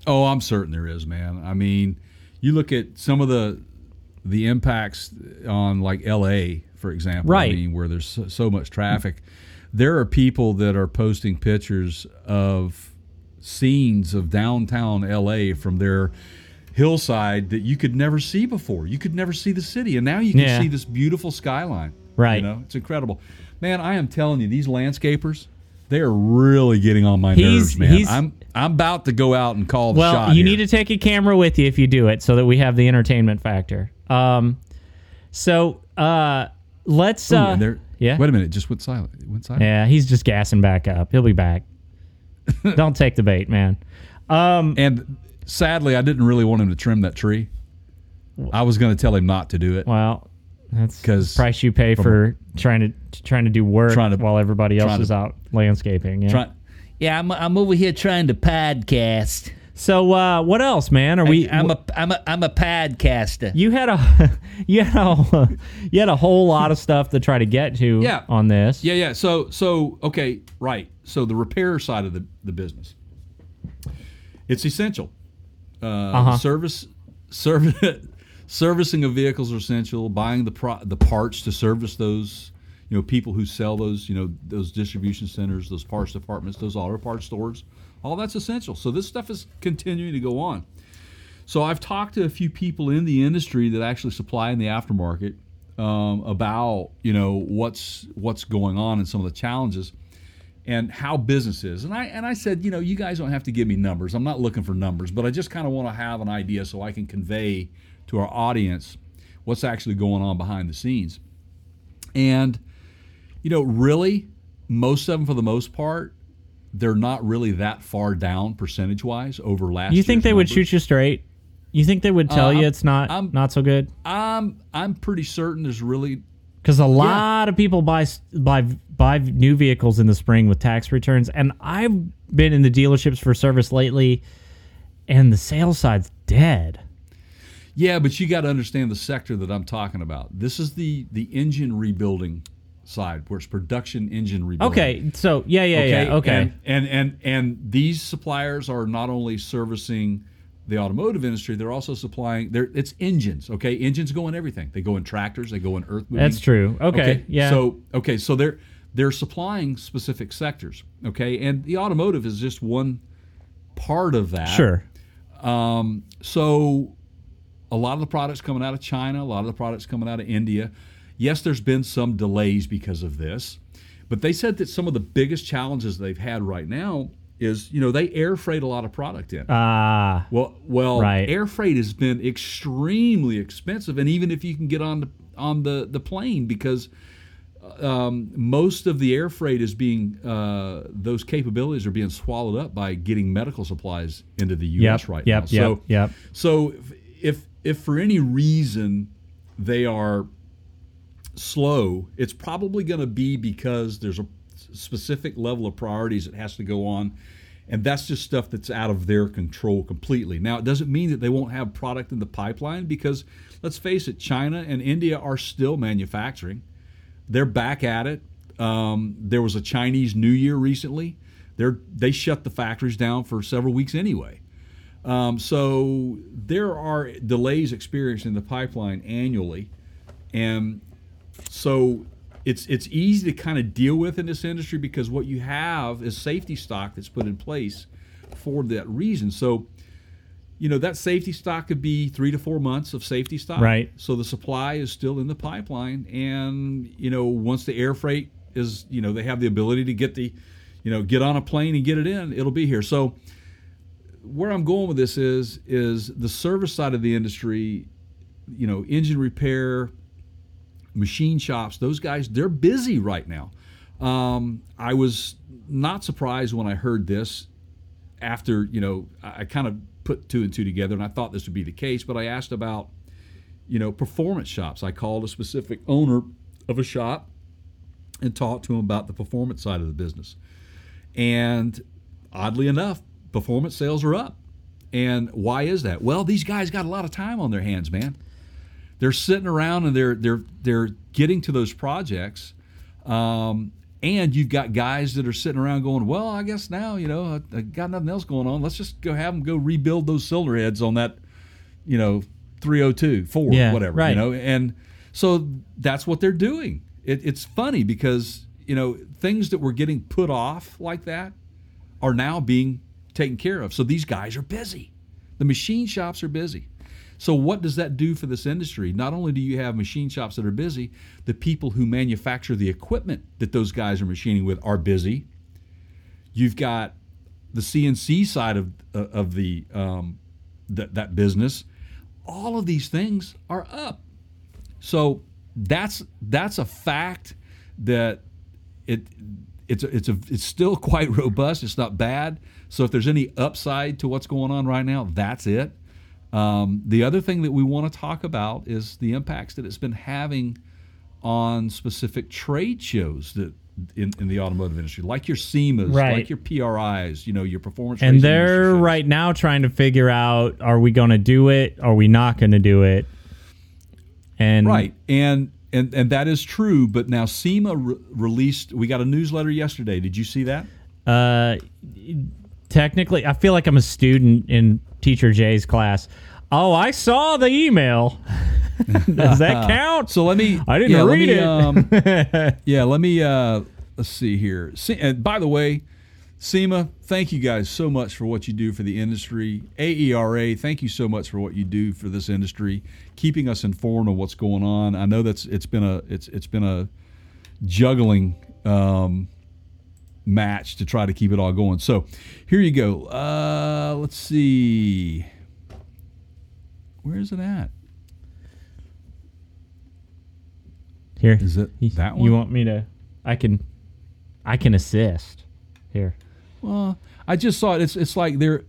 Oh, I'm certain there is, man. I mean... You look at some of the impacts on, like, L.A., for example, I mean, where there's so much traffic. There are people that are posting pictures of scenes of downtown L.A. from their hillside that you could never see before. You could never see the city, and now you can see this beautiful skyline. Right. It's incredible. Man, I am telling you, these landscapers... They're really getting on my nerves, man. I'm about to go out and call the shot. Well, you need to take a camera with you if you do it so that we have the entertainment factor. Let's... Wait a minute. Just went silent. Yeah, he's just gassing back up. He'll be back. Don't take the bait, man. And sadly, I didn't really want him to trim that tree. I was going to tell him not to do it. Well... That's the price you pay for trying to do work while everybody else is out landscaping. Yeah, I'm over here trying to podcast. So what else, man? I'm a podcaster. You had a whole lot of stuff to try to get to on this. Yeah. So okay, right. So the repair side of the business, it's essential. Service. Servicing of vehicles are essential. Buying the parts to service those, people who sell those, those distribution centers, those parts departments, those auto parts stores, all that's essential. So this stuff is continuing to go on. So I've talked to a few people in the industry that actually supply in the aftermarket about what's going on and some of the challenges and how business is. And I said, you guys don't have to give me numbers. I'm not looking for numbers, but I just kind of want to have an idea so I can convey to our audience what's actually going on behind the scenes. And, really, most of them, for the most part, they're not really that far down percentage-wise over last year's. You think they would shoot you straight? You think they would tell you it's not so good? I'm pretty certain there's really... Because a lot of people buy new vehicles in the spring with tax returns, and I've been in the dealerships for service lately, and the sales side's dead. Yeah, but you got to understand the sector that I'm talking about. This is the engine rebuilding side, where it's production engine rebuilding. Okay, so okay. And these suppliers are not only servicing the automotive industry, they're also supplying. It's engines. Okay, engines go in everything. They go in tractors. They go in earth moving. That's true. Okay, yeah. So they're supplying specific sectors. Okay, and the automotive is just one part of that. Sure. A lot of the products coming out of China, a lot of the products coming out of India. Yes, there's been some delays because of this, but they said that some of the biggest challenges they've had right now is, you know, they air freight a lot of product in. Well, air freight has been extremely expensive, and even if you can get on the plane, because most of the air freight is being, those capabilities are being swallowed up by getting medical supplies into the U.S. now. So if for any reason they are slow, it's probably going to be because there's a specific level of priorities that has to go on, and that's just stuff that's out of their control completely. Now, it doesn't mean that they won't have product in the pipeline, because let's face it, China and India are still manufacturing. They're back at it. There was a Chinese New Year recently. They shut the factories down for several weeks anyway. So there are delays experienced in the pipeline annually. And so it's easy to kind of deal with in this industry, because what you have is safety stock that's put in place for that reason. So, you know, that safety stock could be 3 to 4 months of safety stock. Right. So the supply is still in the pipeline. And, you know, once the air freight is, you know, they have the ability to get the, you know, get on a plane and get it in, it'll be here. So where I'm going with this is the service side of the industry, you know, engine repair, machine shops, those guys, they're busy right now. I was not surprised when I heard this after, you know, I kind of put 2 and 2 together, and I thought this would be the case, but I asked about, you know, performance shops. I called a specific owner of a shop and talked to him about the performance side of the business. And oddly enough, performance sales are up. And why is that? Well, these guys got a lot of time on their hands, man. They're sitting around and they're getting to those projects. And you've got guys that are sitting around going, well, I guess now, you know, I got nothing else going on. Let's just go have them go rebuild those cylinder heads on that, you know, 302, Ford, whatever, right. You know. And so that's what they're doing. It's funny because, you know, things that were getting put off like that are now being taken care of. So these guys are busy. The machine shops are busy. So what does that do for this industry? Not only do you have machine shops that are busy, the people who manufacture the equipment that those guys are machining with are busy. You've got the CNC side of the that business. All of these things are up. So that's a fact that it's still quite robust. It's not bad. So if there's any upside to what's going on right now, that's it. The other thing that we want to talk about is the impacts that it's been having on specific trade shows that in the automotive industry, like your SEMAs, like your PRIs, you know, your performance. And they're right now trying to figure out, are we going to do it? Are we not going to do it? And and that is true. But now SEMA released, we got a newsletter yesterday. Did you see that? Technically, I feel like I'm a student in Teacher Jay's class. Oh, I saw the email. Does that count? So let me. I didn't read it. Let me. Let's see here. And by the way, SEMA, thank you guys so much for what you do for the industry. AERA, thank you so much for what you do for this industry, keeping us informed on what's going on. I know it's been a juggling match to try to keep it all going. So here you go. Let's see. Where is it at? Here. Is it that one? You want me to... I can assist. Here. Well, I just saw it. It's like they're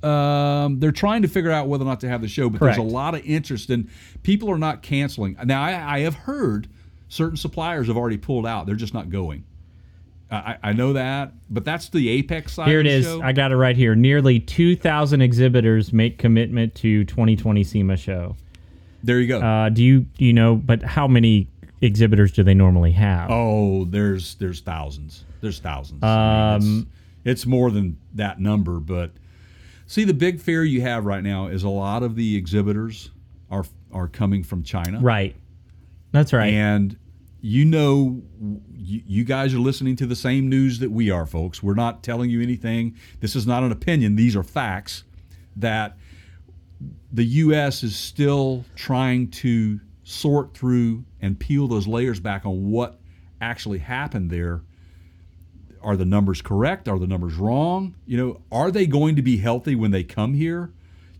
trying to figure out whether or not to have the show, but There's a lot of interest, and people are not canceling. Now, I have heard certain suppliers have already pulled out. They're just not going. I know that, but that's the apex side. Here it is. I got it right here. Nearly 2,000 exhibitors make commitment to 2020 SEMA show. There you go. Do you know? But how many exhibitors do they normally have? Oh, there's thousands. There's thousands. It's more than that number. But see, the big fear you have right now is a lot of the exhibitors are coming from China. Right. That's right. And you know, you guys are listening to the same news that we are, folks. We're not telling you anything. This is not an opinion. These are facts that the U.S. is still trying to sort through and peel those layers back on what actually happened there. Are the numbers correct? Are the numbers wrong? You know, are they going to be healthy when they come here?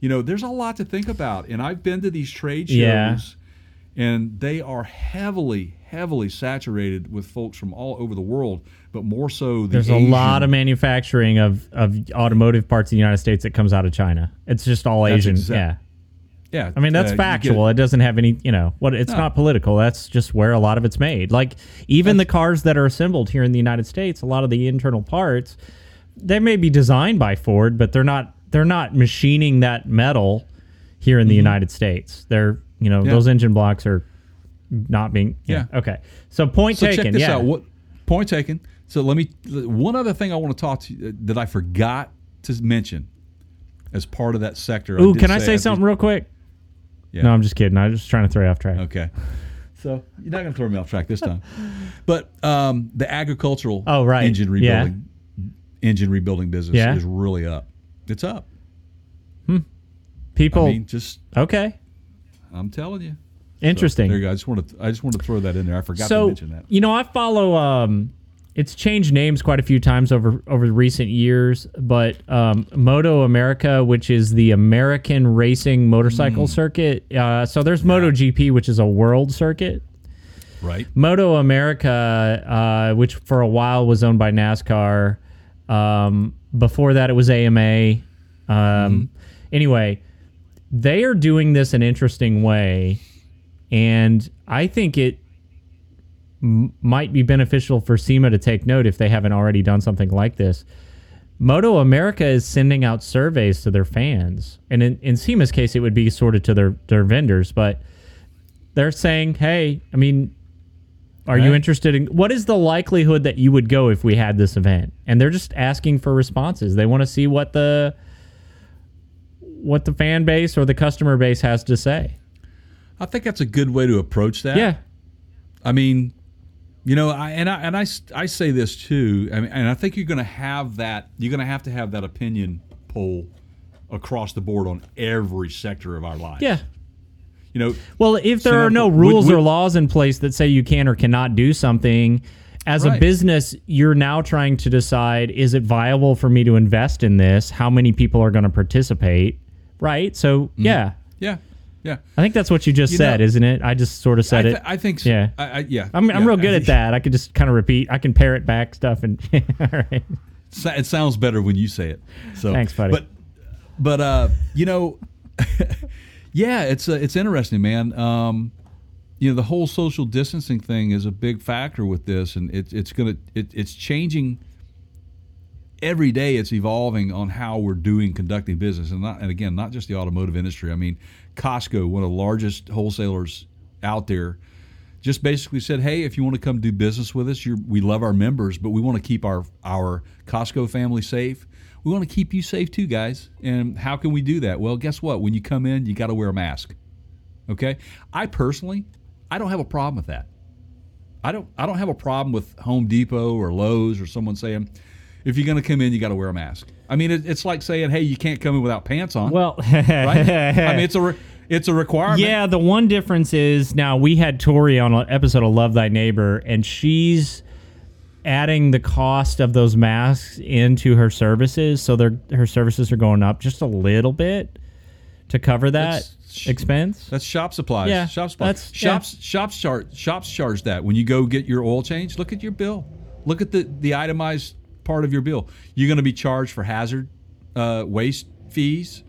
You know, there's a lot to think about. And I've been to these trade shows, and they are heavily saturated with folks from all over the world, but more so there's Asian. A lot of manufacturing of automotive parts in the United States that comes out of China. It's just all that's Asian. Yeah. I mean, that's factual. It doesn't have any, it's not political. That's just where a lot of it's made. Like even the cars that are assembled here in the United States, a lot of the internal parts, they may be designed by Ford, but they're not machining that metal here in the United States. They're, those engine blocks are not being. Yeah. Okay. So point taken. Check this out. Point taken. So one other thing I want to talk to you that I forgot to mention as part of that sector. Ooh, can I say something real quick? Yeah. No, I'm just kidding. I was just trying to throw you off track. Okay. So you're not going to throw me off track this time. But the agricultural engine rebuilding business is really up. It's up. People. I mean, just. Okay. I'm telling you. Interesting. So, there you go. I just want to throw that in there. I forgot to mention that. You know, I follow. It's changed names quite a few times over recent years, but Moto America, which is the American racing motorcycle circuit. So there's MotoGP, which is a world circuit. Right. Moto America, which for a while was owned by NASCAR. Before that, it was AMA. Anyway, they are doing this an interesting way. And I think it might be beneficial for SEMA to take note if they haven't already done something like this. Moto America is sending out surveys to their fans. And in SEMA's case, it would be sort of to their vendors. But they're saying, hey, I mean, are you interested in what is the likelihood that you would go if we had this event? And they're just asking for responses. They want to see what the fan base or the customer base has to say. I think that's a good way to approach that. Yeah. I mean, I say this too. I mean, and I think you're going to have to have that opinion poll across the board on every sector of our lives. Yeah. Well, if there are no rules or laws in place that say you can or cannot do something, as a business, you're now trying to decide, is it viable for me to invest in this? How many people are going to participate? Right? So, Yeah. I think that's what you just said, isn't it? I just sort of said it. I think so. Yeah. I'm real good at that. I could just kind of repeat. I can parrot back stuff. And all right. It sounds better when you say it. So thanks, buddy. But yeah, it's interesting, man. The whole social distancing thing is a big factor with this, and it's changing every day. It's evolving on how we're conducting business, and again, not just the automotive industry. I mean, Costco, one of the largest wholesalers out there, just basically said, hey, if you want to come do business with us, we love our members, but we want to keep our Costco family safe. We want to keep you safe too, guys. And how can we do that? Well, guess what? When you come in, you got to wear a mask. Okay? I personally, I don't have a problem with that. I don't have a problem with Home Depot or Lowe's or someone saying, if you're going to come in, you got to wear a mask. I mean, it's like saying, hey, you can't come in without pants on. Well, right? I mean, it's a requirement. Yeah, the one difference is now we had Tori on an episode of Love Thy Neighbor, and she's adding the cost of those masks into her services. So her services are going up just a little bit to cover that expense. That's shop supplies. Yeah, shop supplies. Shops charge that. When you go get your oil change, look at your bill. Look at the itemized part of your bill. You're going to be charged for hazard waste fees,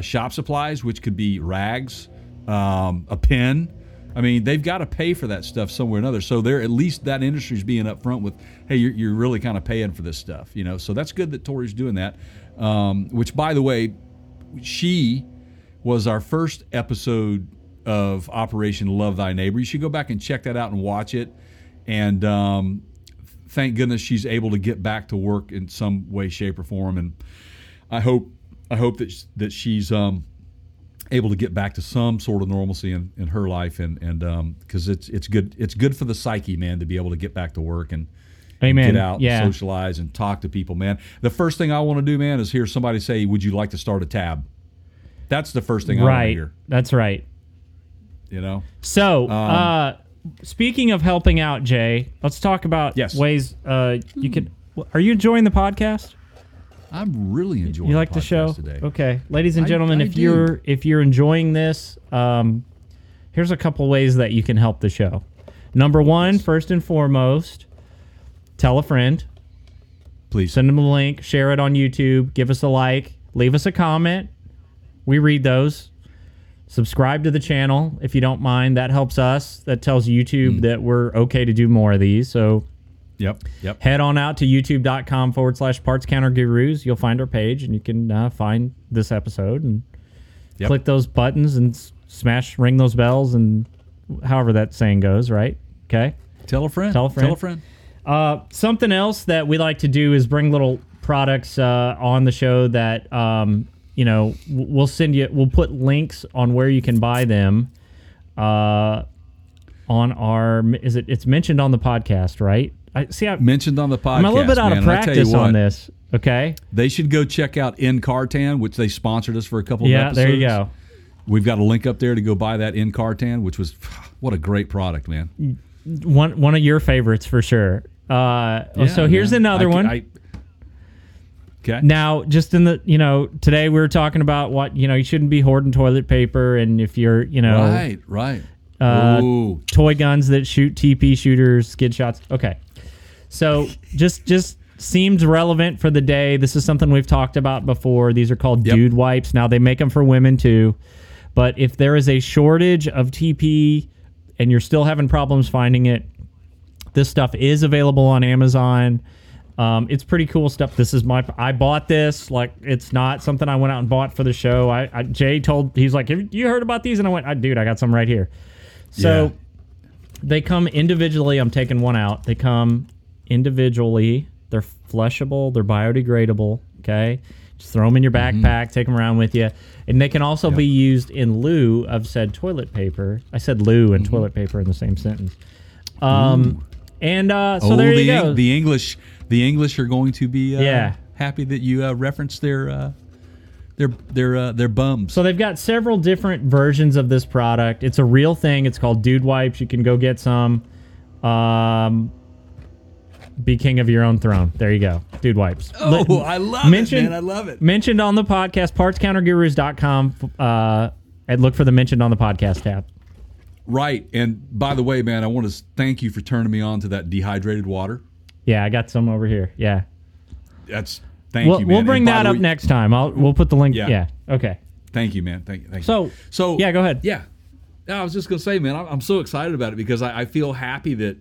shop supplies, which could be rags, a pen. I mean, they've got to pay for that stuff somewhere or another. So at least that industry's being upfront with, hey, you're really kind of paying for this stuff, So that's good that Tori's doing that. Which, by the way, she was our first episode of Operation Love Thy Neighbor. You should go back and check that out and watch it. And thank goodness she's able to get back to work in some way, shape, or form, and I hope that she's able to get back to some sort of normalcy in her life, and because it's good for the psyche, man, to be able to get back to work and, amen, and get out, and socialize, and talk to people, man. The first thing I want to do, man, is hear somebody say, "Would you like to start a tab?" That's the first thing I want to hear. That's right. you know? So, speaking of helping out, Jay, let's talk about ways you can... Are you enjoying the podcast? I'm really enjoying the podcast. You like the show? Today. Okay. Ladies and gentlemen, if you're enjoying this, here's a couple ways that you can help the show. Number one, first and foremost, tell a friend. Please. Send them a link. Share it on YouTube. Give us a like. Leave us a comment. We read those. Subscribe to the channel if you don't mind. That helps us. That tells YouTube that we're okay to do more of these. So... Yep. Head on out to youtube.com/parts counter gurus. You'll find our page and you can find this episode and click those buttons and ring those bells and however that saying goes, right? Okay. Tell a friend. Something else that we like to do is bring little products on the show that, we'll send you, we'll put links on where you can buy them on our, it's mentioned on the podcast, right? I mentioned on the podcast. I'm a little bit out of practice on this. Okay. They should go check out NCartan, which they sponsored us for a couple of episodes. Yeah, there you go. We've got a link up there to go buy that NCartan, which was what a great product, man. One of your favorites for sure. So here's another one. Okay. Now, just in the today we were talking about what you shouldn't be hoarding toilet paper, and if you're right. Toy guns that shoot TP shooters, skid shots. Okay. So just seems relevant for the day. This is something we've talked about before. These are called dude wipes. Now, they make them for women, too. But if there is a shortage of TP and you're still having problems finding it, this stuff is available on Amazon. It's pretty cool stuff. This is I bought this. Like, it's not something I went out and bought for the show. Jay told, he's like, have you heard about these? And I went, dude, I got some right here. So they come individually. I'm taking one out. They come... individually, they're flushable, they're biodegradable. Okay, just throw them in your backpack, take them around with you, and they can also be used in lieu of said toilet paper. I said "lieu" and toilet paper in the same sentence. So there you go. The English are going to be happy that you referenced their bums. So they've got several different versions of this product. It's a real thing. It's called Dude Wipes. You can go get some. Be king of your own throne. There you go. Dude wipes. Oh, I love it, man. I love it. Mentioned on the podcast, partscountergurus.com, and look for the mentioned on the podcast tab. Right. And by the way, man, I want to thank you for turning me on to that dehydrated water. Yeah, I got some over here. Yeah. Thank you, man. We'll bring that up next time. We'll put the link. Yeah. Okay. Thank you, man. Thank you. So yeah, go ahead. Yeah. I was just going to say, man, I'm so excited about it because I feel happy that,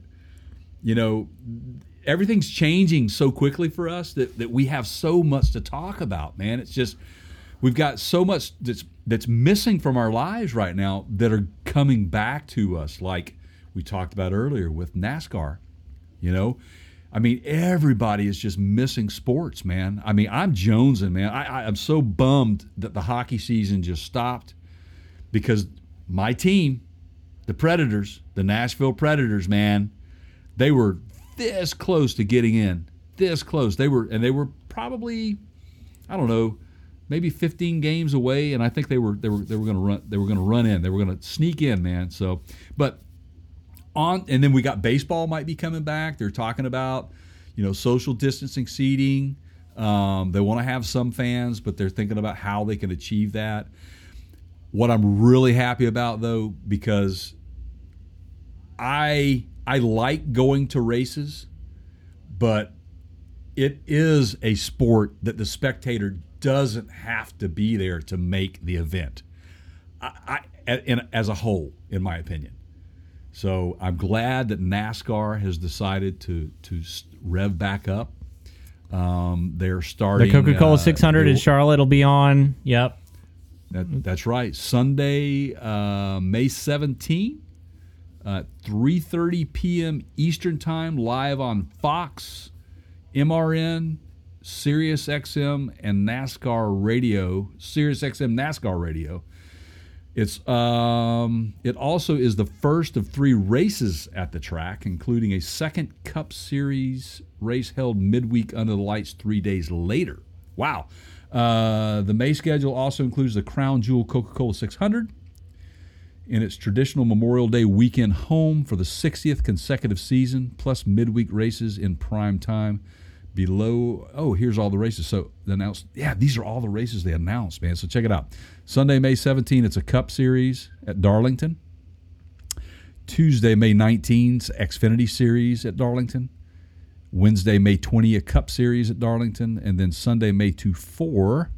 everything's changing so quickly for us that we have so much to talk about, man. It's just we've got so much that's missing from our lives right now that are coming back to us, like we talked about earlier with NASCAR. I mean, everybody is just missing sports, man. I mean, I'm jonesing, man. I'm so bummed that the hockey season just stopped because my team, the Nashville Predators, man, they were this close to getting in, they were probably, I don't know, maybe 15 games away, and I think they were going to sneak in, man. So, and then we got baseball might be coming back. They're talking about, social distancing seating. They want to have some fans, but they're thinking about how they can achieve that. What I'm really happy about, though, because I like going to races, but it is a sport that the spectator doesn't have to be there to make the event, as a whole, in my opinion. So I'm glad that NASCAR has decided to rev back up. They're starting... The Coca-Cola 600 in Charlotte will be on. Yep. That's right. Sunday, May 17th. 3:30 p.m. Eastern Time, live on Fox, MRN, Sirius XM, and NASCAR Radio. Sirius XM, NASCAR Radio. It's it also is the first of 3 races at the track, including a second Cup Series race held midweek under the lights 3 days later. Wow. The May schedule also includes the Crown Jewel Coca-Cola 600. in its traditional Memorial Day weekend home for the 60th consecutive season, plus midweek races in prime time. Below, oh, here's all the races. So they announced, yeah, these are all the races they announced, man. So check it out. Sunday, May 17, it's a Cup Series at Darlington. Tuesday, May 19's Xfinity Series at Darlington. Wednesday, May 20, a Cup Series at Darlington. And then Sunday, May 24,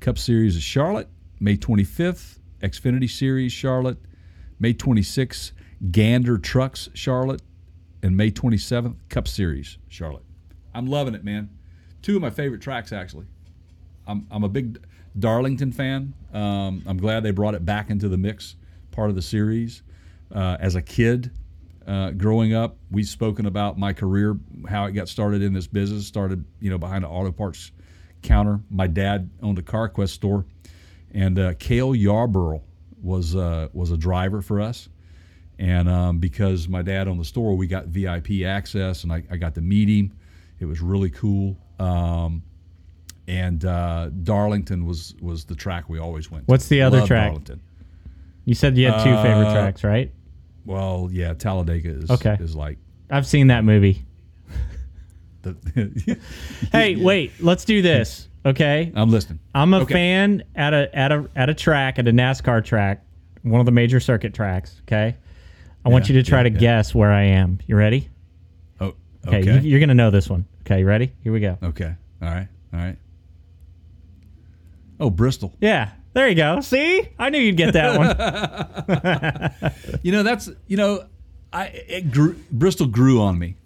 Cup Series at Charlotte. May 25th, Xfinity Series Charlotte. May 26th, Gander Trucks Charlotte. And May 27th, Cup Series Charlotte. I'm loving it, man. Two of my favorite tracks, actually. I'm a big Darlington fan. I'm glad they brought it back into the mix, part of the series. As a kid, growing up, we've spoken about my career, how it got started in this business. Started, behind an auto parts counter. My dad owned a CarQuest store, and Cale Yarborough was a driver for us. And because my dad owned the store, we got VIP access, and I got to meet him. It was really cool. Darlington was the track we always went to. What's the other track? Darlington. You said you had two favorite tracks, right? Well, yeah, Talladega is like... I've seen that movie. Hey, yeah. Wait, let's do this, okay? I'm listening. I'm a fan at a track, at a NASCAR track, one of the major circuit tracks, okay? I want you to try to guess where I am. You ready? Oh, okay. You're going to know this one. Okay, you ready? Here we go. Okay, all right. Oh, Bristol. Yeah. There you go. See? I knew you'd get that one. Bristol grew on me.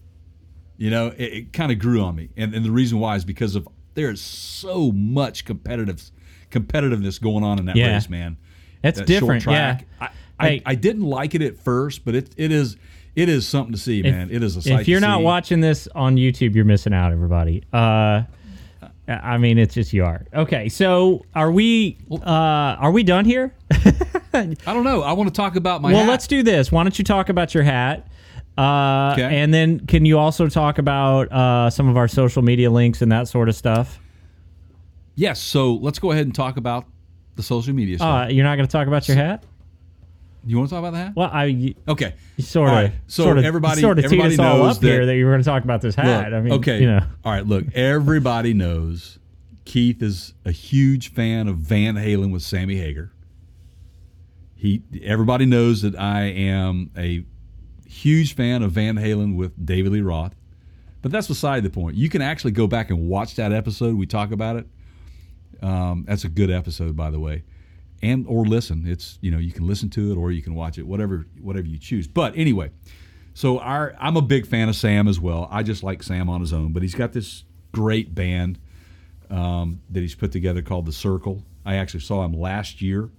It kind of grew on me. And the reason why is because of there is so much competitiveness going on in that race, man. That's that different. Short track. Yeah. I didn't like it at first, but it is something to see, man. It is a sight to see. If you're not watching this on YouTube, you're missing out, everybody. It's just you are. Okay, so are we done here? I don't know. I want to talk about my hat. Well, let's do this. Why don't you talk about your hat? And then can you also talk about some of our social media links and that sort of stuff? Yes, so let's go ahead and talk about the social media stuff. You're not going to talk about your hat? You want to talk about the hat? Well, okay. Everybody teed us all up here that you were going to talk about this hat. Look, all right, look, everybody knows Keith is a huge fan of Van Halen with Sammy Hagar. Everybody knows that I am a huge fan of Van Halen with David Lee Roth. But that's beside the point. You can actually go back and watch that episode. We talk about it. That's a good episode, by the way. And or listen, it's you can listen to it or you can watch it, whatever you choose. But anyway, so I'm a big fan of Sam as well. I just like Sam on his own, but he's got this great band that he's put together called The Circle. I actually saw him last year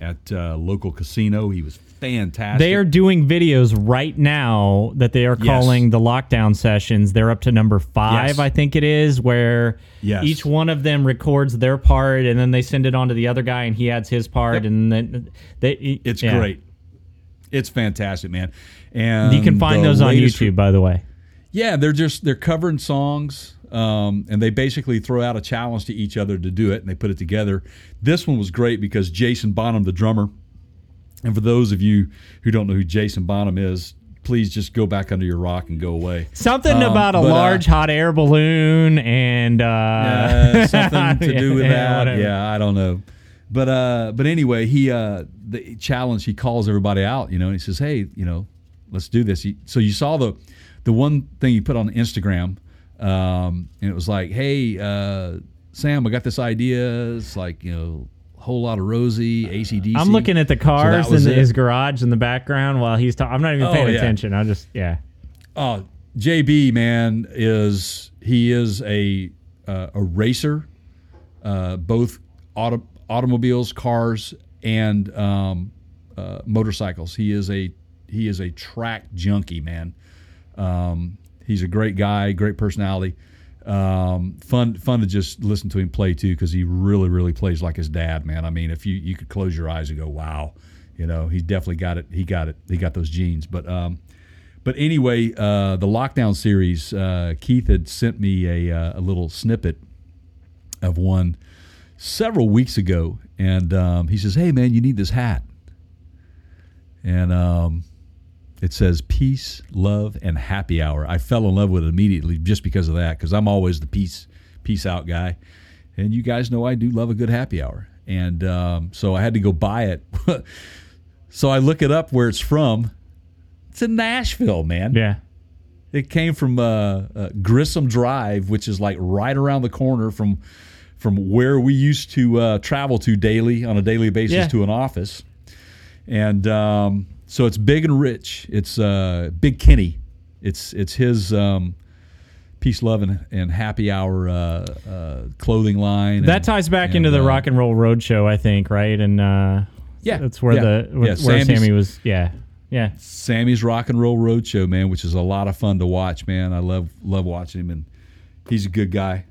at a local casino. He was fantastic. They are doing videos right now that they are calling the lockdown sessions. They're up to number 5, I think it is, where each one of them records their part and then they send it on to the other guy and he adds his part. Yep. And then it's great. It's fantastic, man. And you can find those on YouTube, by the way. Yeah, they're covering songs. And they basically throw out a challenge to each other to do it, and they put it together. This one was great because Jason Bonham, the drummer, and for those of you who don't know who Jason Bonham is, please just go back under your rock and go away. Something about a large hot air balloon and... something to do with that. Yeah, I don't know. But anyway, the challenge, he calls everybody out, and he says, hey, let's do this. So you saw the one thing you put on Instagram... and it was like, hey, Sam, I got this idea. It's like, whole lot of Rosie, AC/DC. I'm looking at the cars in his garage in the background while he's talking. I'm not even paying attention. I'm just, JB, man, he is a racer, both automobiles, cars, and motorcycles. He is a track junkie, man. He's a great guy, great personality. Fun to just listen to him play too, because he really, really plays like his dad, man. I mean, if you could close your eyes and go, wow, he's definitely got it. He got it. He got those genes. But anyway, the lockdown series, Keith had sent me a little snippet of one several weeks ago, and he says, "Hey, man, you need this hat." And it says peace, love, and happy hour. I fell in love with it immediately just because of that, because I'm always the peace out guy. And you guys know I do love a good happy hour. And so I had to go buy it. So I look it up where it's from. It's in Nashville, man. Yeah. It came from Grissom Drive, which is like right around the corner from where we used to travel to daily, on a daily basis, to an office. And so it's big and rich. It's Big Kenny. It's his peace, love, and happy hour clothing line. That ties back into the Rock and Roll Roadshow, I think, right? And that's where where Sammy was. Yeah. Yeah, Sammy's Rock and Roll Roadshow, man, which is a lot of fun to watch, man. I love watching him, and he's a good guy.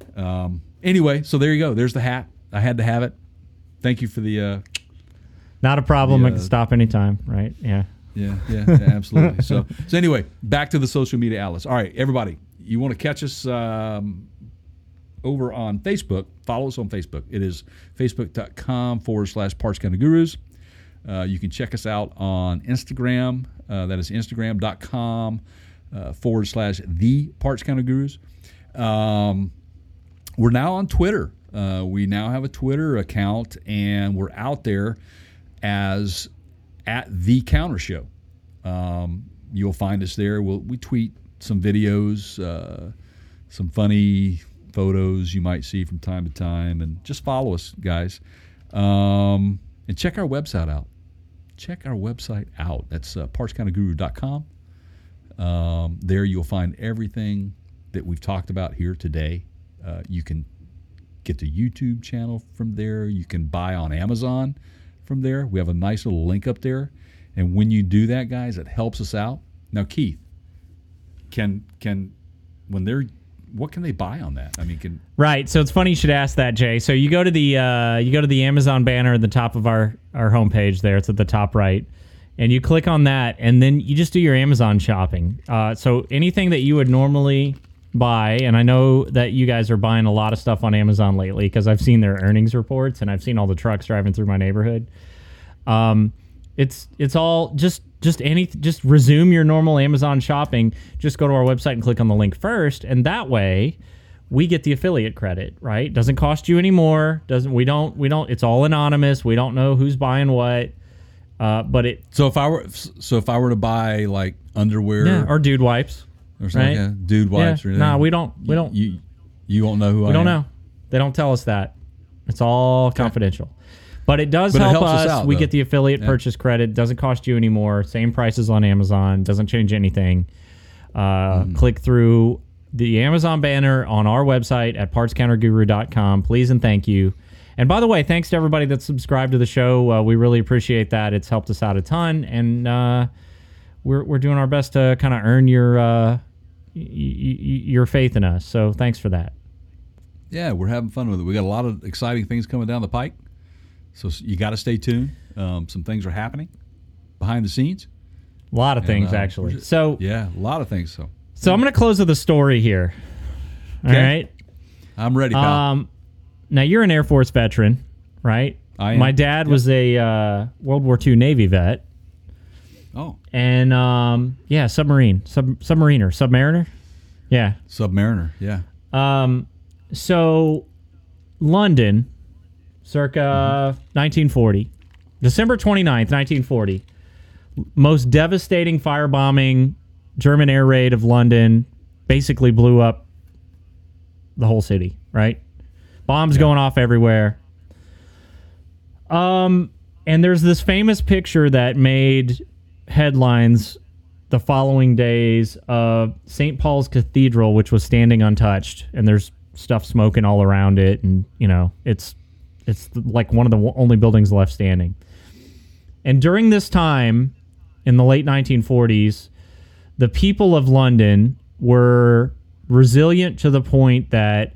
Anyway, so there you go. There's the hat. I had to have it. Thank you for the... Not a problem. I can stop anytime, right? Yeah. Yeah, absolutely. So anyway, back to the social media outlets. All right, everybody, you want to catch us over on Facebook, follow us on Facebook. It is facebook.com/Parts Kind of Gurus. You can check us out on Instagram. That is instagram.com /The Parts Kind of Gurus. We're now on Twitter. We now have a Twitter account, and we're out there as @The Counter Show. You'll find us there. We tweet some videos, some funny photos you might see from time to time, and just follow us, guys. And check our website out. That's partskindofguru.com. There you'll find everything that we've talked about here today. You can get the YouTube channel from there. You can buy on Amazon from there. We have a nice little link up there. And when you do that, guys, it helps us out. Now, Keith, what can they buy on that? I mean, right. So it's funny you should ask that, Jay. So you go to the Amazon banner at the top of our homepage there. It's at the top right, and you click on that, and then you just do your Amazon shopping. So anything that you would normally buy, and I know that you guys are buying a lot of stuff on Amazon lately because I've seen their earnings reports and I've seen all the trucks driving through my neighborhood. It's all just resume your normal Amazon shopping. Just go to our website and click on the link first, and that way we get the affiliate credit, right? Doesn't cost you any more. We don't it's all anonymous. We don't know who's buying what. But if I were to buy like underwear or dude wipes or something, right? Or anything. No, we don't you won't know who I am. We don't know. They don't tell us that. It's all confidential. But it does help us. We get the affiliate purchase credit. Doesn't cost you any more. Same prices on Amazon. Doesn't change anything. Click through the Amazon banner on our website at partscounterguru.com. Please and thank you. And by the way, thanks to everybody that's subscribed to the show. We really appreciate that. It's helped us out a ton. And we're doing our best to kind of earn your faith in us. So thanks for that. Yeah, we're having fun with it. We got a lot of exciting things coming down the pike. So you got to stay tuned. Some things are happening behind the scenes. A lot of things, actually. A lot of things. So I'm going to close with a story here. Okay. All right. I'm ready, pal. Now, you're an Air Force veteran, right? I am. My dad was a World War II Navy vet. Oh. And, submariner. Yeah. Submariner, yeah. So, London... Circa 1940, December 29th, 1940, most devastating firebombing, German air raid of London, basically blew up the whole city, right? Bombs going off everywhere. And there's this famous picture that made headlines the following days of St. Paul's Cathedral, which was standing untouched, and there's stuff smoking all around it, and, you know, it's like one of the only buildings left standing. And during this time, in the late 1940s, the people of London were resilient to the point that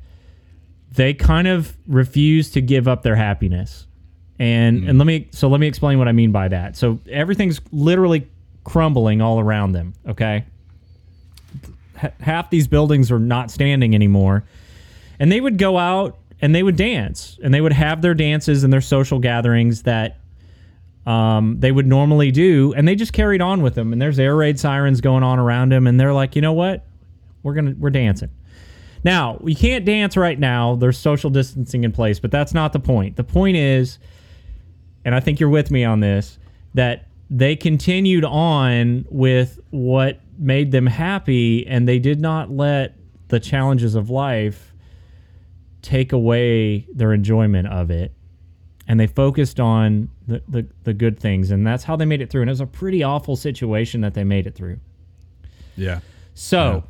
they kind of refused to give up their happiness. And let me explain what I mean by that. So everything's literally crumbling all around them, okay? Half these buildings are not standing anymore. And they would go out, and they would dance, and they would have their dances and their social gatherings that they would normally do, and they just carried on with them. And there's air raid sirens going on around him, and they're like, you know what? We're dancing. Now, we can't dance right now. There's social distancing in place, but that's not the point. The point is, and I think you're with me on this, that they continued on with what made them happy, and they did not let the challenges of life take away their enjoyment of it. And they focused on the good things, and that's how they made it through. And it was a pretty awful situation that they made it through. Yeah. So, yeah.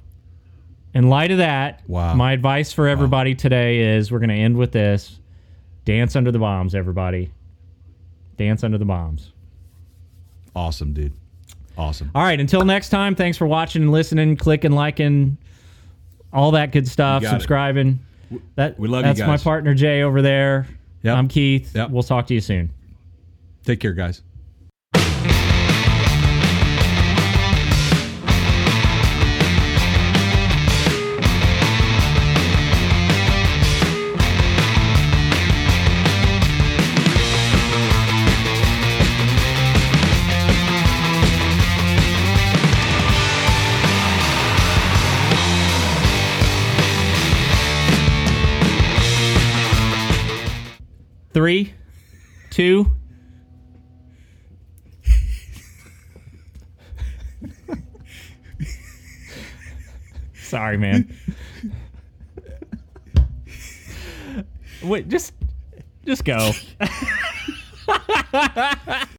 In light of that, my advice for everybody today is, we're going to end with this. Dance under the bombs, everybody. Dance under the bombs. Awesome, dude. Awesome. All right, until next time, thanks for watching and listening, clicking, liking, all that good stuff, subscribing. We love you guys. That's my partner, Jay, over there. Yep. I'm Keith. Yep. We'll talk to you soon. Take care, guys. Three, two. Sorry, man. Wait, just go.